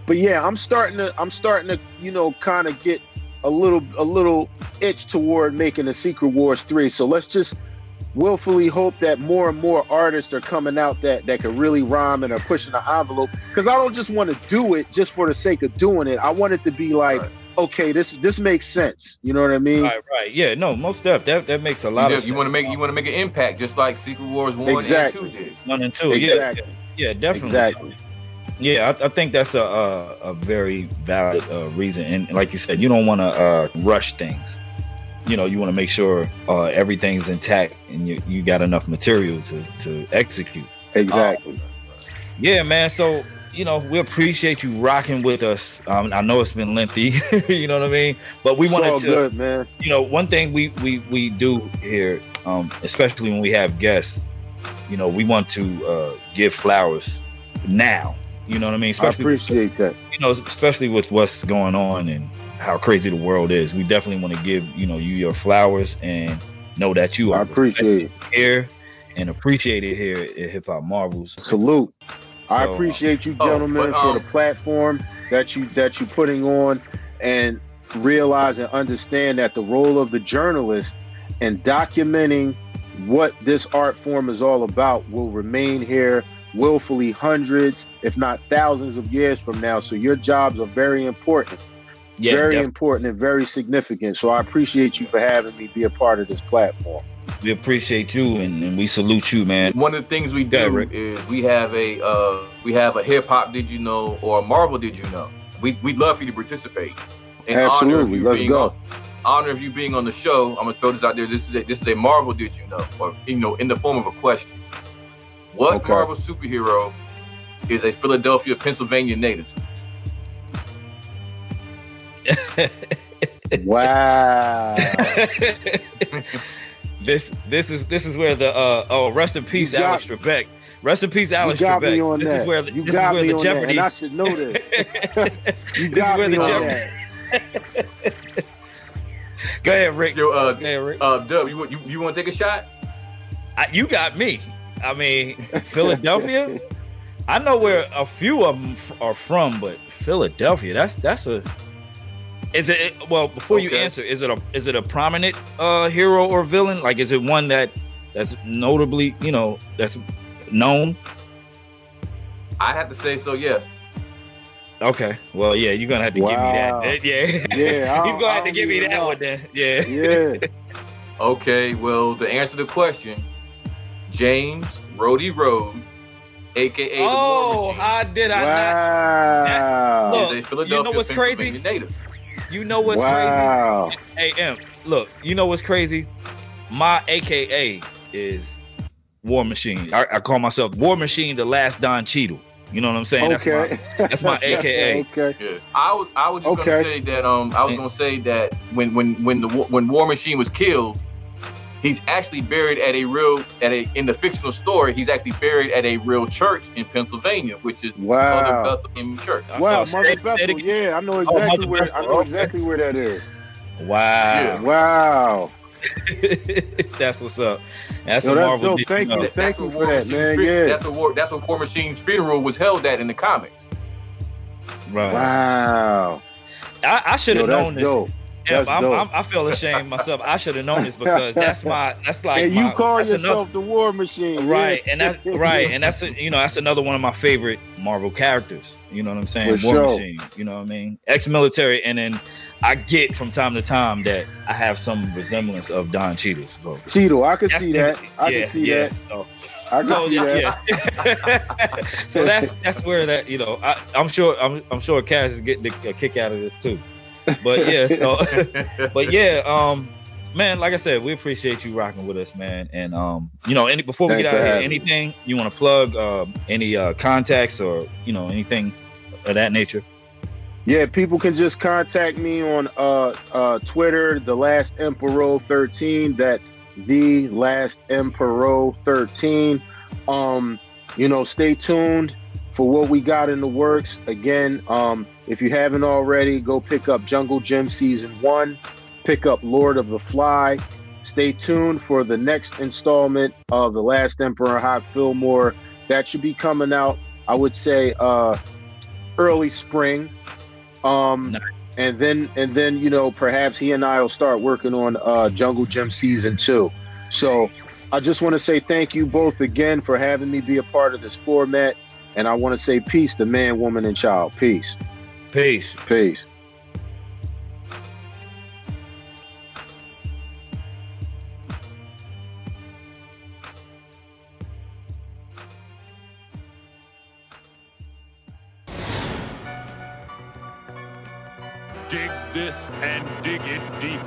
But yeah, I'm starting to, I'm starting to, you know, kind of get a little, a little itch toward making a Secret Wars three. So let's just willfully hope that more and more artists are coming out that, that can really rhyme and are pushing the envelope. Because I don't just want to do it just for the sake of doing it. I want it to be like, right. okay, this this makes sense. You know what I mean? Right, right. Yeah, no, most stuff that that makes a lot you of. Sense. You want to make, you want to make an impact, just like Secret Wars one exactly. and two did. One and two, exactly. Yeah, yeah, definitely. Exactly. Yeah, I, I think that's a a, a very valid uh, reason, and like you said, you don't want to uh, rush things. You know, you want to make sure uh, everything's intact, and you, you got enough material to, to execute. Exactly. Um, yeah, man. So you know, we appreciate you rocking with us. Um, I know it's been lengthy. You know what I mean? But we it's wanted all to, good, man. You know, one thing we we we do here, um, especially when we have guests, you know, we want to uh, give flowers now. You know what I mean? Especially, I appreciate that. You know, especially with what's going on and how crazy the world is. We definitely want to give, you know, you your flowers and know that you are I appreciate it here and appreciate it here at Hip Hop Marvels. Salute. So, I appreciate you gentlemen oh, but, um, for the platform that you that you're putting on, and realize and understand that the role of the journalist and documenting what this art form is all about will remain here willfully hundreds, if not thousands of years from now. So your jobs are very important, yeah, very definitely. important and very significant. So I appreciate you for having me be a part of this platform. We appreciate you, and, and we salute you, man. One of the things we do yeah, is we have a uh, we have a hip hop did you know or a Marvel did you know. We, we'd love for you to participate. in Absolutely. Honor of you Let's go. On, honor of you being on the show. I'm gonna throw this out there. This is a, this is a Marvel did you know, or you know, in the form of a question. What okay. Marvel superhero is a Philadelphia, Pennsylvania native? Wow. This this is this is where the uh oh rest in peace got, Alex Trebek. Rest in peace Alex Trebek. This that. is where the, you this got is where me the on Jeopardy. That, and I should know this. you this got is where me the on Jeopardy. That. Go ahead, Rick. Yo, uh, Go ahead, Rick. Uh, Dub, you you, you want to take a shot? I, you got me. I mean, Philadelphia. I know where a few of them are from, but Philadelphia. That's that's a. Is it well? Before okay. you answer, is it a is it a prominent uh, hero or villain? Like, is it one that that's notably you know that's known? I have to say so. Yeah. Okay. Well, yeah. You're gonna have to wow. give me that. Yeah. Yeah. He's gonna have to give me that one then. Yeah. Yeah. Okay. Well, to answer the question, James Rhodey Rhodes, A K A oh, the War Machine. How did I wow. not? That, look, Philadelphia, you know what's crazy? Native. You know what's wow. crazy? Hey, Em, look, you know what's crazy? My A K A is War Machine. I, I call myself War Machine, the last Don Cheadle. You know what I'm saying? Okay. That's my, that's my A K A. Okay. Yeah. I was I was just okay. gonna say that um I was gonna say that when when when the when War Machine was killed, he's actually buried at a real at a in the fictional story. He's actually buried at a real church in Pennsylvania, which is wow. Mother Bethlehem Church. Wow, oh, Mother Bethel. Yeah, I know exactly oh, where Bethel. I know exactly where that is. Wow, yeah. wow. That's what's up. That's Yo, a that's Marvel. Dope. Thank you, know. thank you for that, man. Fe- yeah, that's what that's what War Machine's funeral was held at in the comics. Right. Wow. I, I should have known this. Dope. Yeah, I'm, I'm, I feel ashamed myself. I should have known this because that's my that's like and you my, call yourself another, the War Machine, right? And that's right, and that's a, you know that's another one of my favorite Marvel characters. You know what I'm saying? For War sure. Machine. You know what I mean? Ex-military, and then I get from time to time that I have some resemblance of Don Cheadle. So Cheadle, I can see that. I yeah, can see yeah, that. So. I so, yeah. yeah. So that's that's where that you know I, I'm sure I'm I'm sure Cash is getting a kick out of this too. But yeah, so, but yeah, um, man, like I said, we appreciate you rocking with us, man. And um, you know, any before we Thanks get out of here, anything me. you want to plug, uh, any uh, contacts or you know anything of that nature. Yeah, people can just contact me on uh, uh, Twitter, The Last Emperor thirteen. That's The Last Emperor thirteen. Um, you know, stay tuned for what we got in the works. Again, um, if you haven't already, go pick up Jungle Gym Season one, pick up Lord of the Fly. Stay tuned for the next installment of The Last Emperor Hot Fillmore. That should be coming out, I would say, uh, early spring. Um, nice. And then, and then you know, perhaps he and I will start working on uh, Jungle Gym Season two. So I just want to say thank you both again for having me be a part of this format. And I want to say peace to man, woman, and child. Peace. Peace. Peace. Dig this and dig it deep.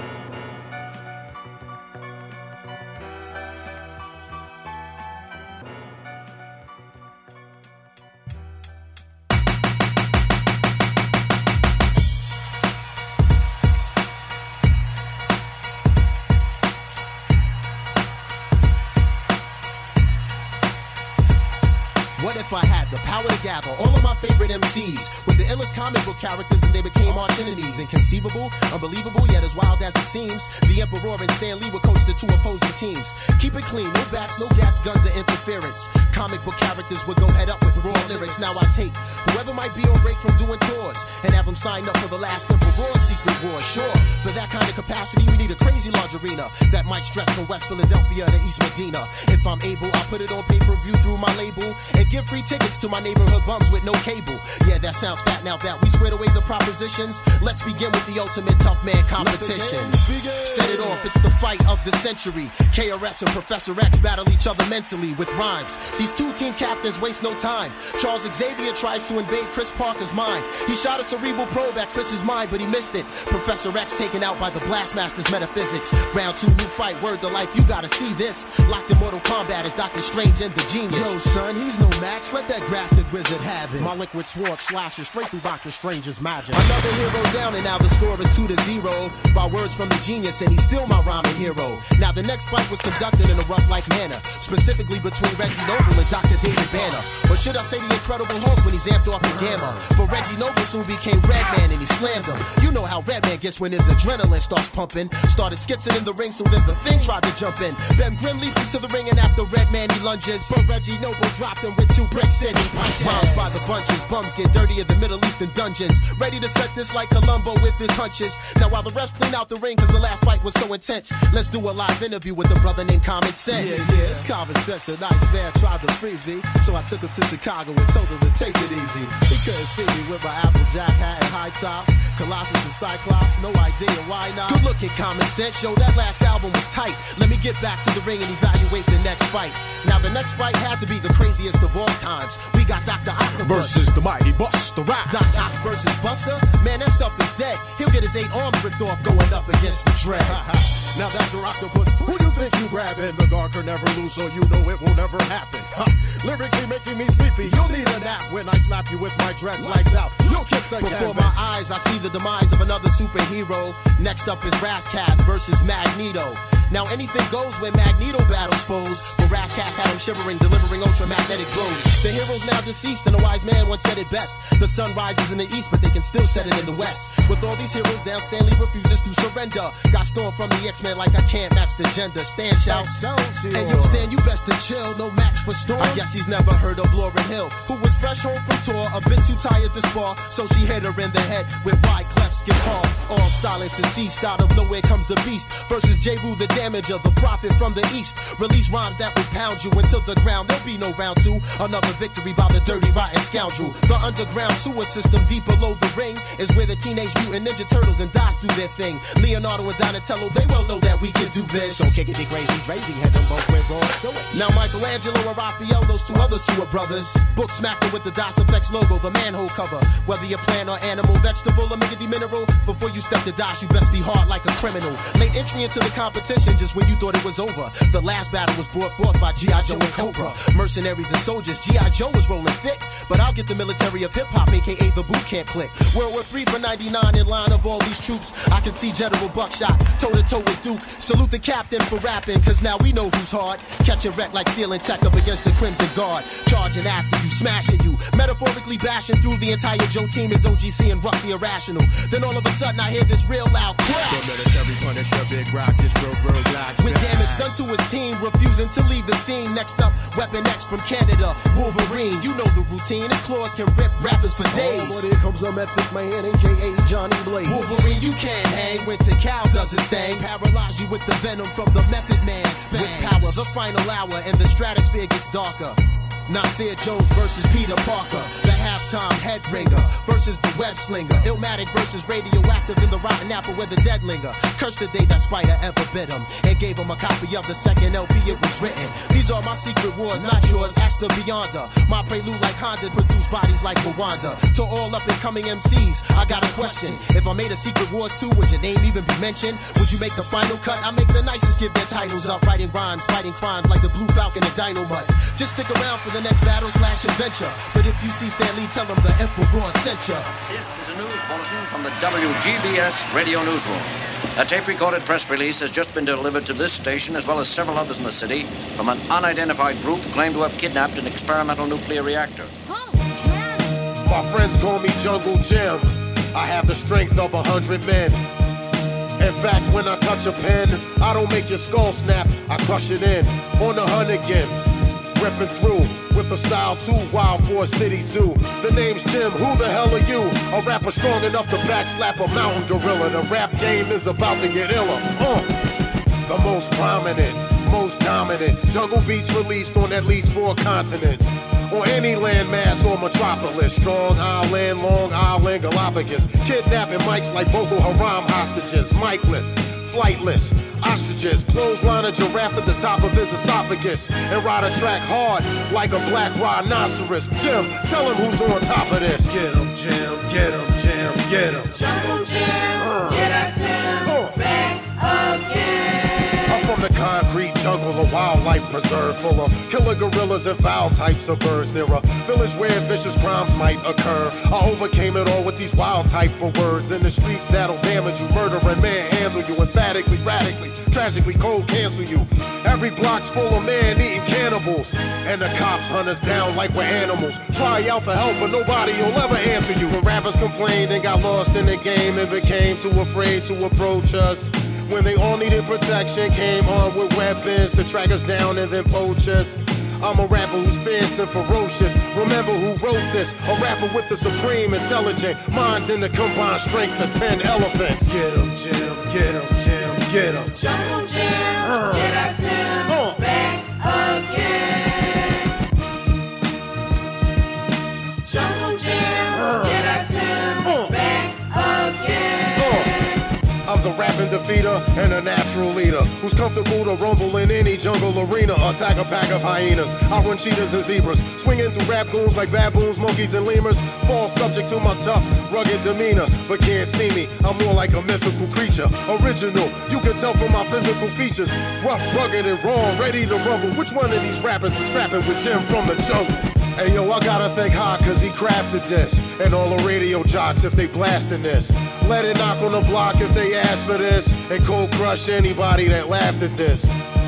I had the power to gather all of my favorite M Cs with the illest comic book characters, and they became arch enemies. Inconceivable, unbelievable, yet as wild as it seems, the Emperor and Stan Lee would coach the two opposing teams. Keep it clean, no bats, no gats, guns, or interference. Comic book characters would go head up with raw lyrics. Now I take whoever might be on break from doing tours and have them sign up for The Last Emperor Secret Wars. Sure, for that kind of capacity, we need a crazy large arena that might stretch from West Philadelphia to East Medina. If I'm able, I'll put it on pay-per-view through my label and give free tickets to my neighbor. neighborhood bums with no cable. Yeah, that sounds fat now that we squared away the propositions. Let's begin with the ultimate tough man competition. Set it off, it's the fight of the century. K R S and Professor X battle each other mentally with rhymes. These two team captains waste no time. Charles Xavier tries to invade Chris Parker's mind. He shot a cerebral probe at Chris's mind, but he missed it. Professor X taken out by the Blastmaster's metaphysics. Round two, new fight, word to life, you gotta see this. Locked in Mortal Kombat is Doctor Strange and the Genius. Yo, son, he's no Max, let that graphic wizard have it. My liquid sword slashes straight through Doctor Strange's magic. Another hero down, and now the score is two to zero. By words from the Genius, and he's still my rhyming hero. Now the next fight was conducted in a rough-like manner, specifically between Reggie Noble and Doctor David Banner. Or should I say the Incredible Hulk when he's amped off in Gamma? But Reggie Noble soon became Red Man, and he slammed him. You know how Red Man gets when his adrenaline starts pumping. Started skitzing in the ring, so then the Thing tried to jump in. Ben Grimm leaps into the ring, and after Red Man he lunges. But Reggie Noble dropped him with two bricks and he punches. Bombs by the bunches, bums get dirtier than Middle Eastern dungeons. Ready to set this like Columbo with his hunches. Now while the refs clean out the ring, cause the last fight was so intense, let's do a live interview with a brother named Common Sense. Yeah, yeah, it's Common Sense, a nice man tried to freeze me. So I took him to Chicago and told him to take it easy. He couldn't see me with my Applejack hat and high tops. Colossus and Cyclops, no idea why not. Good looking Common Sense, yo, that last album was tight. Let me get back to the ring and evaluate the next fight. Now the next fight had to be the craziest of all times. We got Doctor Octopus versus the mighty Buster Rhymes. Doc Ock versus Buster, man, that stuff is dead. He'll get his eight arms ripped off going up against the Dread. Now Doctor Octopus, who you think you grabbing? The darker never lose, so you know it will never happen. Huh. Lyrically making me sleepy, you'll need a nap. When I slap you with my dreads, lights out, you'll kiss the canvas. Before my eyes, I see the demise of another superhero. Next up is Razzcast versus Magneto. Now anything goes when Magneto battles foes. But Razzcast had him shivering, delivering ultramagnetic blows. The heroes now deceased, and a wise man once said it best. The sun rises in the east, but they can still set it in the west. With all these heroes down, Stan Lee refuses to surrender. Got stormed from the X-Men like I can't match the gender. Stan shouts, and yo Stan, you best to chill, no match for Storm. I guess he's never heard of Laura Hill, who was fresh home from tour, a bit too tired to spar, so she hit her in the head with wide clef's guitar. All silence and ceased, out of nowhere comes the beast versus J. Rue the damage of the prophet from the east. Release rhymes that will pound you into the ground. There'll be no round two. Another victory by the dirty rotten scoundrel. The underground sewer system deep below the ring is where the Teenage Mutant Ninja Turtles and DOS do their thing. Leonardo and Donatello, they well know that we can do this. So kick it the crazy, crazy, had them both with all so it. Now Michelangelo and Raphael, those two other sewer brothers, book smacked them with the DOS effects logo, the manhole cover. Whether you're plant or animal, vegetable or miggity mineral, before you step to DOS, you best be hard like a criminal. Late entry into the competition, just when you thought it was over. The last battle was brought forth by G I Joe and Cobra. Mercenaries and soldiers, G I Joe was rolling thick. But I'll get the military of hip-hop, a k a the boot camp clique. World War Three for ninety-nine, in line of all these troops I can see General Buckshot, toe-to-toe with Duke. Salute the captain for rapping, cause now we know who's hard. Catching wreck like stealing tech up against the Crimson Guard. Charging after you, smashing you, metaphorically bashing through the entire Joe team is O G C and Rough the Irrational. Then all of a sudden I hear this real loud crash. The military punished the big rock, this bro, bro. With damage done to his team, refusing to leave the scene. Next up, Weapon X from Canada, Wolverine. You know the routine, his claws can rip rappers for days. Oh, but here comes a Method Man, a k a. Johnny Blaze. Wolverine, you can't hang when T'Kal does his thing. Paralyze you with the venom from the Method Man's fangs. With power, the final hour, and the stratosphere gets darker. Nasir Jones versus Peter Parker, the halftime head ringer versus the web slinger, Illmatic versus Radioactive in the rotten apple where the dead linger. Cursed the day that Spider ever bit him and gave him a copy of the second L P it was written. These are my secret wars, not yours, ask the Beyonder. My prelude like Honda, produce bodies like Rwanda. To all up and coming M Cs, I got a question. If I made a Secret Wars two, would your name even be mentioned? Would you make the final cut? I make the nicest give their titles up. Writing rhymes, fighting crimes like the Blue Falcon and Dino Mutt. Just stick around for the next battle slash adventure. But if you see Stan Lee, tell him the Emperor sent ya. This is a news bulletin from the W G B S Radio Newsroom. A tape-recorded press release has just been delivered to this station, as well as several others in the city, from an unidentified group claimed to have kidnapped an experimental nuclear reactor. My friends call me Jungle Jim. I have the strength of a hundred men. In fact, when I touch a pen, I don't make your skull snap, I crush it in. On the hunt again, ripping through with a style too wild for a city zoo. The name's Jim, who the hell are you? A rapper strong enough to backslap a mountain gorilla. The rap game is about to get iller. Uh, the most prominent, most dominant. Jungle Beats released on at least four continents. or any landmass or metropolis. Strong Island, Long Island, Galapagos. Kidnapping mics like Boko Haram hostages. Miceless, flightless, ostriches. Clothesline a giraffe at the top of his esophagus. And ride a track hard like a black rhinoceros. Jim, tell him who's on top of this. Get him, Jim, get him, Jim, get him. Jungle Jim, uh. get us him, uh. back again. From the concrete jungle, a wildlife preserve full of killer gorillas and foul types of birds near a village where vicious crimes might occur. I overcame it all with these wild type of words in the streets that'll damage you, murder and manhandle you, emphatically, radically, tragically, cold cancel you. Every block's full of man-eating cannibals, and the cops hunt us down like we're animals. Try out for help, but nobody will ever answer you. When rappers complained and got lost in the game and became too afraid to approach us. When they all needed protection, came armed with weapons to track us down and then poach us. I'm a rapper who's fierce and ferocious. Remember who wrote this? A rapper with the supreme intelligent mind and the combined strength of ten elephants. Get him, Jim, get him, Jim, get him. Jungle Jim, uh. get us him, uh. back again. Jungle Jim, uh. get us him, uh. back again. I'm the rapping defeater and a natural leader who's comfortable to rumble in any jungle arena. Attack a pack of hyenas, I run cheetahs and zebras, swinging through rap goons like baboons, monkeys and lemurs. Fall subject to my tough, rugged demeanor, but can't see me, I'm more like a mythical creature. Original, you can tell from my physical features. Rough, rugged and raw, ready to rumble. Which one of these rappers is scrapping with Jim from the jungle? Hey yo, I gotta thank Hot cause he crafted this. And all the radio jocks if they blasting this. Let it knock on the block if they ask for this. And cold crush anybody that laughed at this.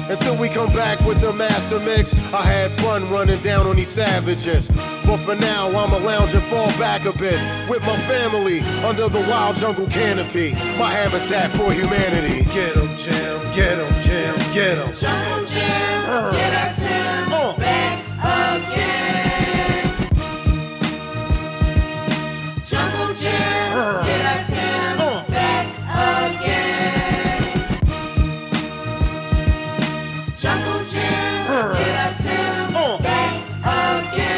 Until we come back with the master mix. I had fun running down on these savages. But for now, I'ma lounge and fall back a bit. With my family, under the wild jungle canopy. My habitat for humanity. Get him, Jim, get him, Jim, get him. Jungle Jim, uh. get us him, uh. back again. Jungle Jim, uh, get us him uh, back again. Jungle Jim, uh, get us him uh, back again.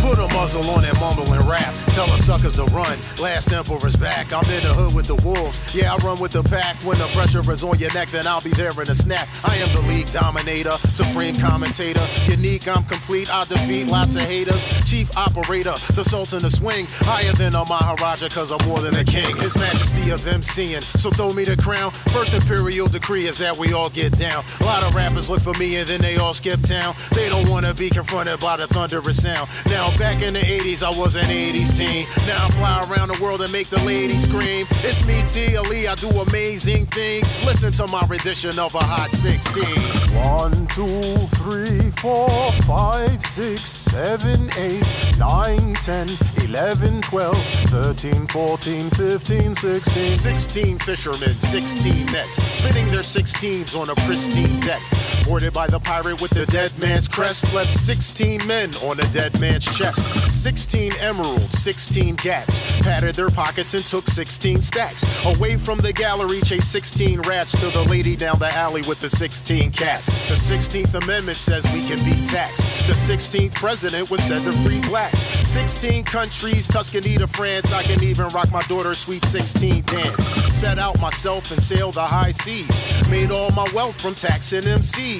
Put a muzzle on that mumble and rap. Tell the suckers to run, last emperor's back. I'm in the hood with the wolves, yeah I run with the pack. When the pressure is on your neck, then I'll be there in a snap. I am the league dominator, supreme commentator. Unique, I'm complete, I defeat lots of haters. Chief operator, the sultan of swing. Higher than a Maharaja, cause I'm more than a king. His majesty of emceeing, so throw me the crown. First imperial decree is that we all get down. A lot of rappers look for me and then they all skip town. They don't wanna be confronted by the thunderous sound. Now back in the eighties, I was an eighties team. Now I fly around the world and make the ladies scream. It's me, T. Ali, I do amazing things. Listen to my rendition of a hot sixteen. One, two, three, four, five, six, seven, eight, nine, ten, eleven, twelve, thirteen, fourteen, fifteen, sixteen. Sixteen fishermen, sixteen nets, spinning their sixteens on a pristine deck. Boarded by the pirate with the dead man's crest. Left sixteen men on the dead man's chest. Sixteen emeralds, sixteen gats. Patted their pockets and took sixteen stacks. Away from the gallery, chased sixteen rats. To the lady down the alley with the sixteen cats. The sixteenth Amendment says we can be taxed. The sixteenth president was said to free blacks. sixteen countries, Tuscany to France. I can even rock my daughter's sweet sixteen dance. Set out myself and sailed the high seas. Made all my wealth from taxing M Cs.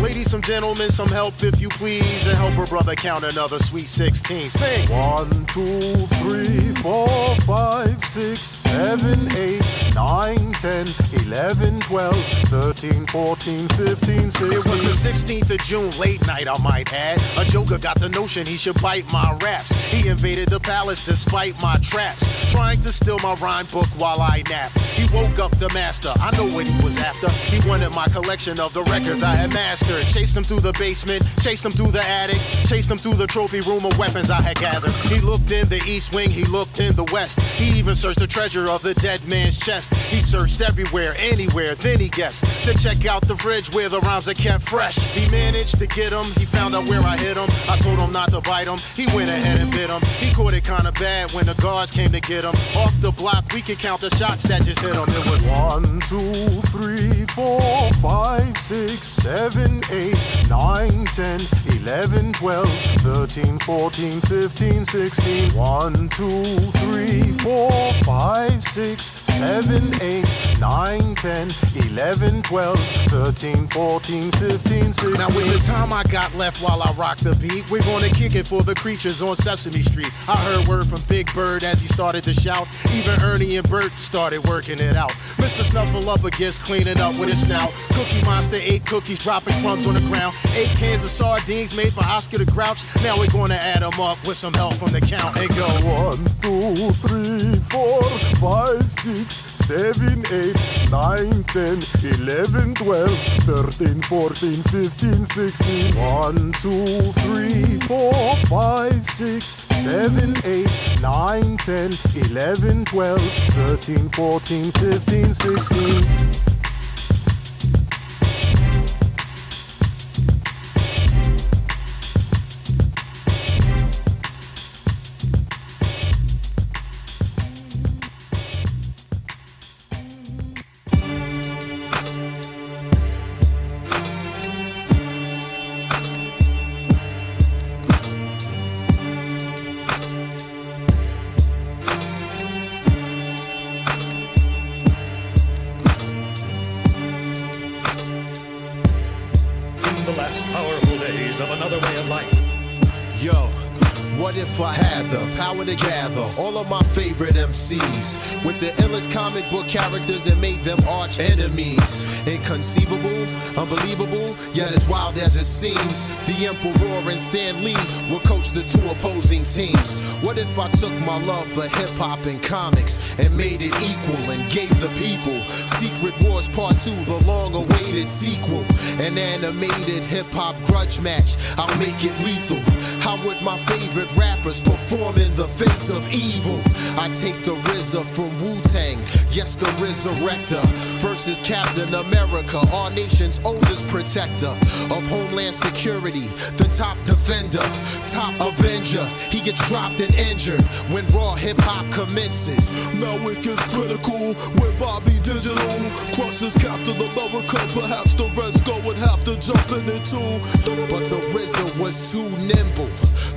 Ladies and gentlemen, some help if you please. And help her brother count another sweet sixteen. Sing! One, two, three, four, five, six, seven, eight, nine, ten, eleven, twelve, thirteen, fourteen, fifteen, sixteen. It was the sixteenth of June, late night I might add. A joker got the notion he should bite my raps. He invaded the palace despite my traps. trying to steal my rhyme book while I nap. He woke up the master, I know what he was after. He wanted my collection of the records I had mastered. Chased him through the basement, chased him through the attic, chased him through the trophy room of weapons I had gathered. He looked in the east wing, he looked in the west. He even searched the treasure of the dead man's chest. He searched everywhere, anywhere, then he guessed to check out the fridge where the rhymes are kept fresh. He managed to get him, he found out where I hit him. I told him not to bite him, he went ahead and bit him. He caught it kinda bad when the guards came to get him. Off the block, we can count the shots that just hit him. It was one, two, three, four, five, six, seven, eight, nine, ten, eleven, twelve, thirteen, fourteen, fifteen, sixteen. One, two, three, four, five, six, seven, eight, nine, ten, eleven, twelve, thirteen, fourteen, fifteen, sixteen. Now with the time I got left while I rock the beat, we're gonna kick it for the creatures on Sesame Street. I heard word from Big Bird as he started to shout. Even Ernie and Bert started working it out. Mister Snuffleupagus cleaning up with his snout. Cookie Monster ate cookies, dropping crumbs on the ground. Eight cans of sardines made for Oscar the Grouch. Now we're gonna add them up with some help from the count. And go one, two, three, four, five, six, seven, eight, nine, ten, eleven, twelve, thirteen, fourteen, fifteen, sixteen. One, two, three, four, five, six, seven, eight, nine, ten, eleven, twelve, thirteen, fourteen, fifteen, sixteen. To gather all of my favorite M Cs with the illest comic book characters and made them arch enemies. Inconceivable, unbelievable, yet as wild as it seems. The Emperor and Stan Lee will coach the two opposing teams. What if I took my love for hip hop and comics and made it equal and gave the people Secret Wars Part two, the long awaited sequel? An animated hip hop grudge match, I'll make it lethal. How would my favorite rappers perform in the face of evil? I take the R Z A from Wu-Tang, yes the Resurrector, versus Captain America, our nation's oldest protector of homeland security, the top defender, top avenger. He gets dropped and injured when raw hip-hop commences. Now it gets critical when Bobby Digital crosses Captain America. Perhaps the Resco would have to jump in it too, but the R Z A was too nimble.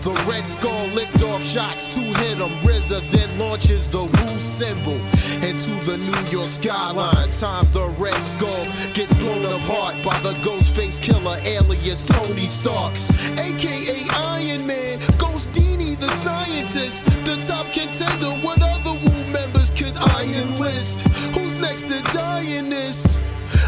The Red Skull licked off shots to hit him. R Z A then launches the Wu symbol into the New York skyline. Time the Red Skull gets blown apart by the Ghostface Killer alias Tony Starks, aka Iron Man. Ghost Dini the scientist, the top contender. What other Wu members could I enlist? Who's next to die in this?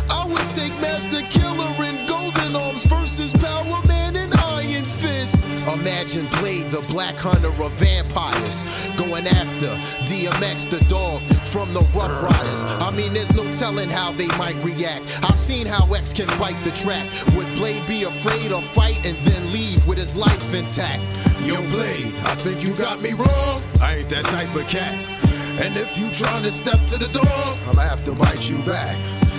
I would take Master Killer in Golden Arms versus Power Man and Iron Fist. Imagine Blade, the black hunter of vampires, going after D M X, the dog from the Rough Riders. I mean, there's no telling how they might react. I've seen how X can bite the track. Would Blade be afraid or fight and then leave with his life intact? Yo, Blade, I think you got me wrong. I ain't that type of cat. And if you trying to step to the dog, I'll have to bite you back.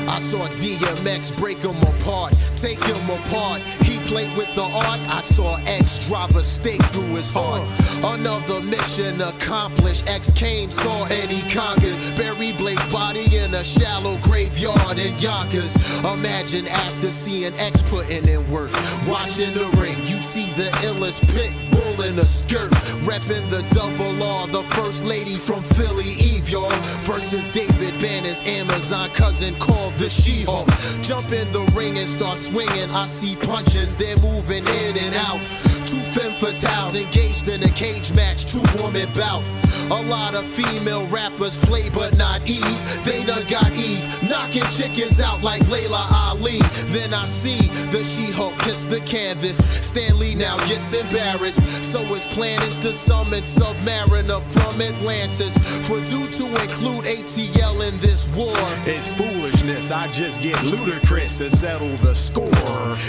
I saw D M X break him apart, take him apart. He played with the art. I saw X drive a stake through his heart. Another mission accomplished. X came, saw, and he conquered. Buried Blade's body in a shallow graveyard in Yonkers. Imagine after seeing X putting in work, watching the ring, you'd see the illest pit bull in a skirt, repping the double R, the first lady from Philly, Eve, y'all, versus David Banner's Amazon cousin called the She-Hulk. Jump in the ring and start swinging. I see punches, they're moving in and out. Two femme fatales engaged in a cage match, two woman bout. A lot of female rappers play but not Eve. They done got Eve knocking chickens out like Layla Ali. Then I see the She-Hulk kiss the canvas. Stan Lee now gets embarrassed, so his plan is to summon Submariner from Atlantis, for due to include A T L in this war. It's foolishness, I just get ludicrous to settle the score.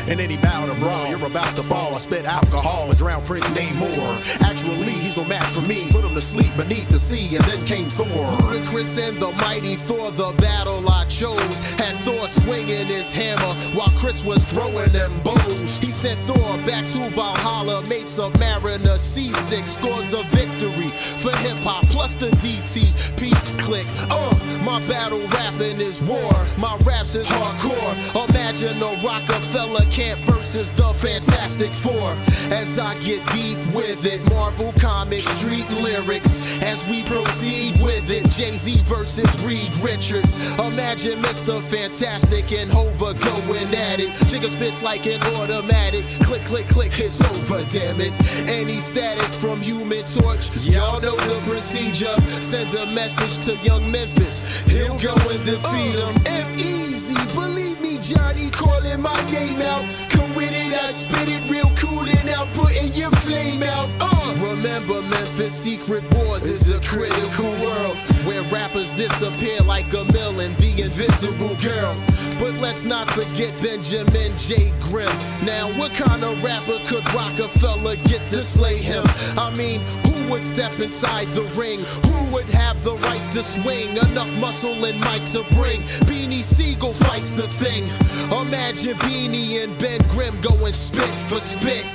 In any bout of brawl, you're about to fall. I spit alcohol and drown Prince Namor. Actually, he's no match for me. Put him to sleep beneath the sea, and then came Thor. Ludacris and the mighty Thor, the battle I chose. Had Thor swinging his hammer while Chris was throwing them bows. He sent Thor back to Valhalla, made Submariner C six, scores a victory for hip-hop, plus the D T P click. Uh, my battle rapping is war, my raps is hardcore. Imagine the Rockefeller camp versus the Fantastic Four. As I get deep with it, Marvel Comics street lyrics. As we proceed with it, Jay-Z versus Reed Richards. Imagine Mister Fantastic and Hova going at it. Jigga spits like an automatic. Click, click, click, it's over, damn it. Any static from Human Torch, y'all know the procedure. Send a message to young Memphis, he'll go and defeat him. M-Easy, believe me, Johnny calling my game out. Come with it, I spit it real cool and out, putting your flame out. Uh. Remember, Memphis, Secret Wars is a critical world where rappers disappear like a mill and the invisible girl. But let's not forget Benjamin J. Grimm. Now, what kind of rapper could Rockefeller get to slay him? I mean, who would step inside the ring? Who would have the right to swing? Enough muscle and might to bring. Beanie Siegel fights the thing. Imagine Beanie and Ben Grimm going spit for spit.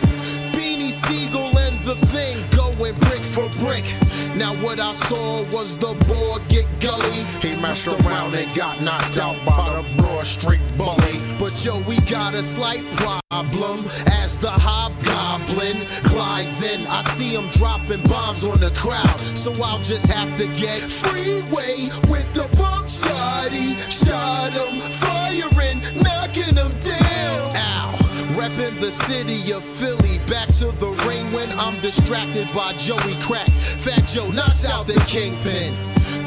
Beanie Siegel and the thing going brick for brick. Now what I saw was the boy get gully. He messed around and got knocked out by the Broad Street Bully. But yo, we got a slight problem as the Hobgoblin glides in. I see him dropping bombs on the crowd, so I'll just have to get freeway with the bump shotty. Shot him, firing, knocking him down. Ow. Reppin' the city of Philly, back to the ring when I'm distracted by Joey Crack. Fat Joe knocks out the Kingpin.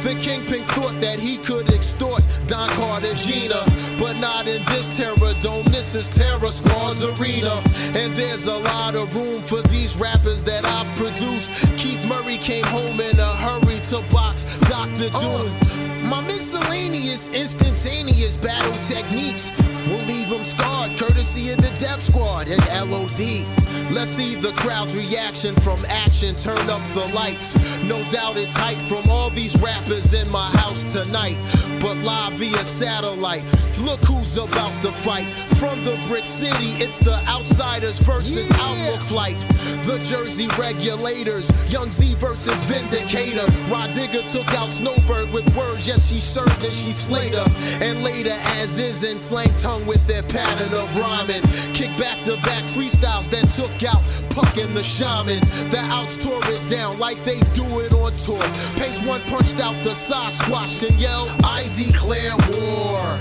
The Kingpin thought that he could extort Don Cartagena, but not in this Terror Dome, this is Terror Squad's arena. And there's a lot of room for these rappers that I produced. Keith Murray came home in a hurry to box Doctor Doom. Uh, my miscellaneous, instantaneous battle techniques will leave them scarred, courtesy of the Death Squad and L O D. Let's see the crowd's reaction from action, turn up the lights. No doubt it's hype from all these rappers in my house tonight, but live via satellite, look who's about to fight. From the Brick City, it's the Outsiders versus yeah. Alpha Flight. The Jersey Regulators, Young Z versus Vindicator. Rod Digger took out Snowbird with words, yes she served and she slayed her. And later as is in slang tongue with their pattern of rhyming. Kick back to back freestyles that took out Puck and the Shaman. The outs tore it down like they do it on tour. Pace one punched out the side, squashed and yelled, I declare war.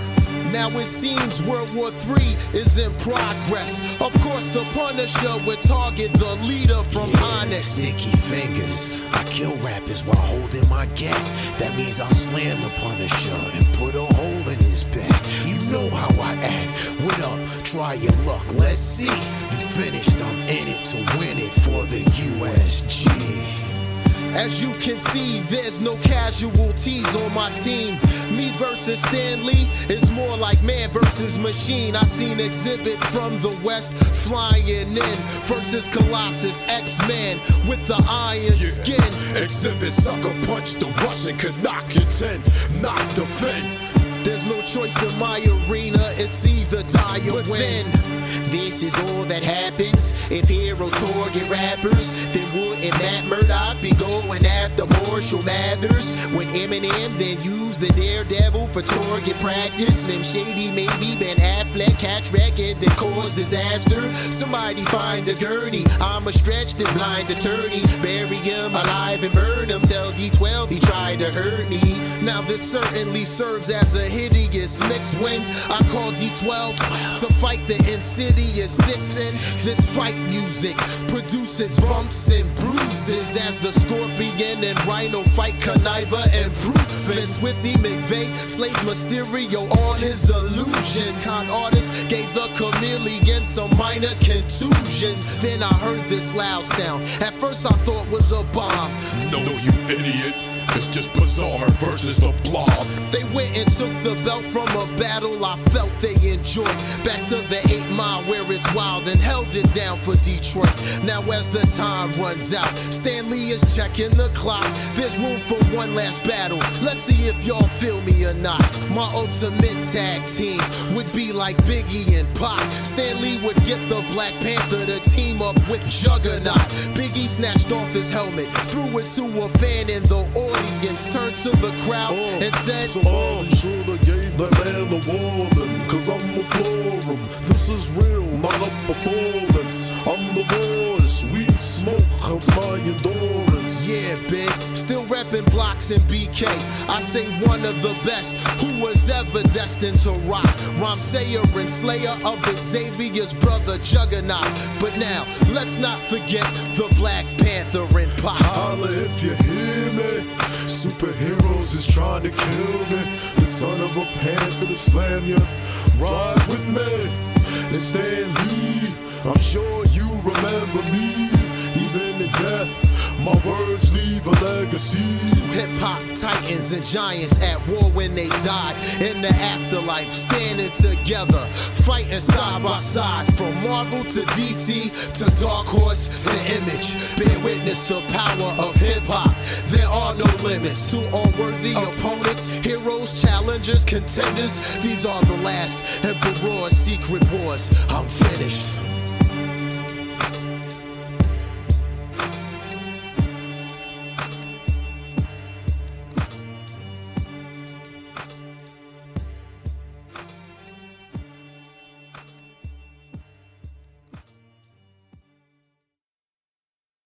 Now it seems World War Three is in progress. Of course the Punisher would target the leader from yeah, Onyx. Sticky fingers, I kill rappers while holding my gap. That means I'll slam the Punisher and put a hole in his back. You know how I act, what up, try your luck, let's see. You finished, I'm in it to win it for the U S G. As you can see, there's no casualties on my team. Me versus Stan Lee is more like man versus machine. I seen Exhibit from the West flying in versus Colossus, X-Men with the iron yeah. skin. Exhibit sucker punch, the Russian could knock your ten, knock the fin. There's no choice in my arena, it's either die or but win. This is all that happens if heroes target rappers. Then wouldn't Matt Murdock be going after Marshall Mathers? When Eminem then used the daredevil for target practice. Slim Shady, maybe Ben Affleck, catch wreck and then cause disaster. Somebody find a gurney, I'm a stretched and blind attorney. Bury him alive and burn him, tell D twelve he tried to hurt me. Now this certainly serves as a hideous mix when I call D twelve to fight the insidious Dixon. This fight music produces bumps and bruises as the Scorpion and Rhino fight conniver and improvements. Swifty McVeigh slayed Mysterio on his illusions. Con artists gave the chameleon some minor contusions. Then I heard this loud sound. At first I thought was a bomb. No, you idiot. It's just Bizarre versus the Blob. They went and took the belt from a battle I felt they enjoyed. Back to the eight mile where it's wild and held it down for Detroit. Now as the time runs out, Stan Lee is checking the clock. There's room for one last battle. Let's see if y'all feel me or not. My ultimate tag team would be like Biggie and Pac. Stan Lee would get the Black Panther to team up with Juggernaut. Biggie snatched off his helmet, threw it to a fan in the audience. Turned to the crowd uh, and said, somebody shoulda gave that man a warning, cause I'm a forum. This is real, not a performance. I'm the voice, weed smoke helps my endurance. Yeah, big, still rapping blocks and B K. I say one of the best who was ever destined to rock. Rhyme sayer and slayer of Xavier's brother Juggernaut. But now, let's not forget the Black Panther and Pop. Holla if you hear me. Superheroes is trying to kill me. The son of a panther to slam ya. Ride with me, and Stan Lee. I'm sure you remember me. Even in death, my words leave a legacy. Two hip-hop titans and giants at war when they died. In the afterlife, standing together, fighting side by side. From Marvel to D C, to Dark Horse to Image. Bear witness to power of hip-hop. There are no limits to unworthy opponents. Heroes, challengers, contenders. These are the last and the raw Secret Wars. I'm finished.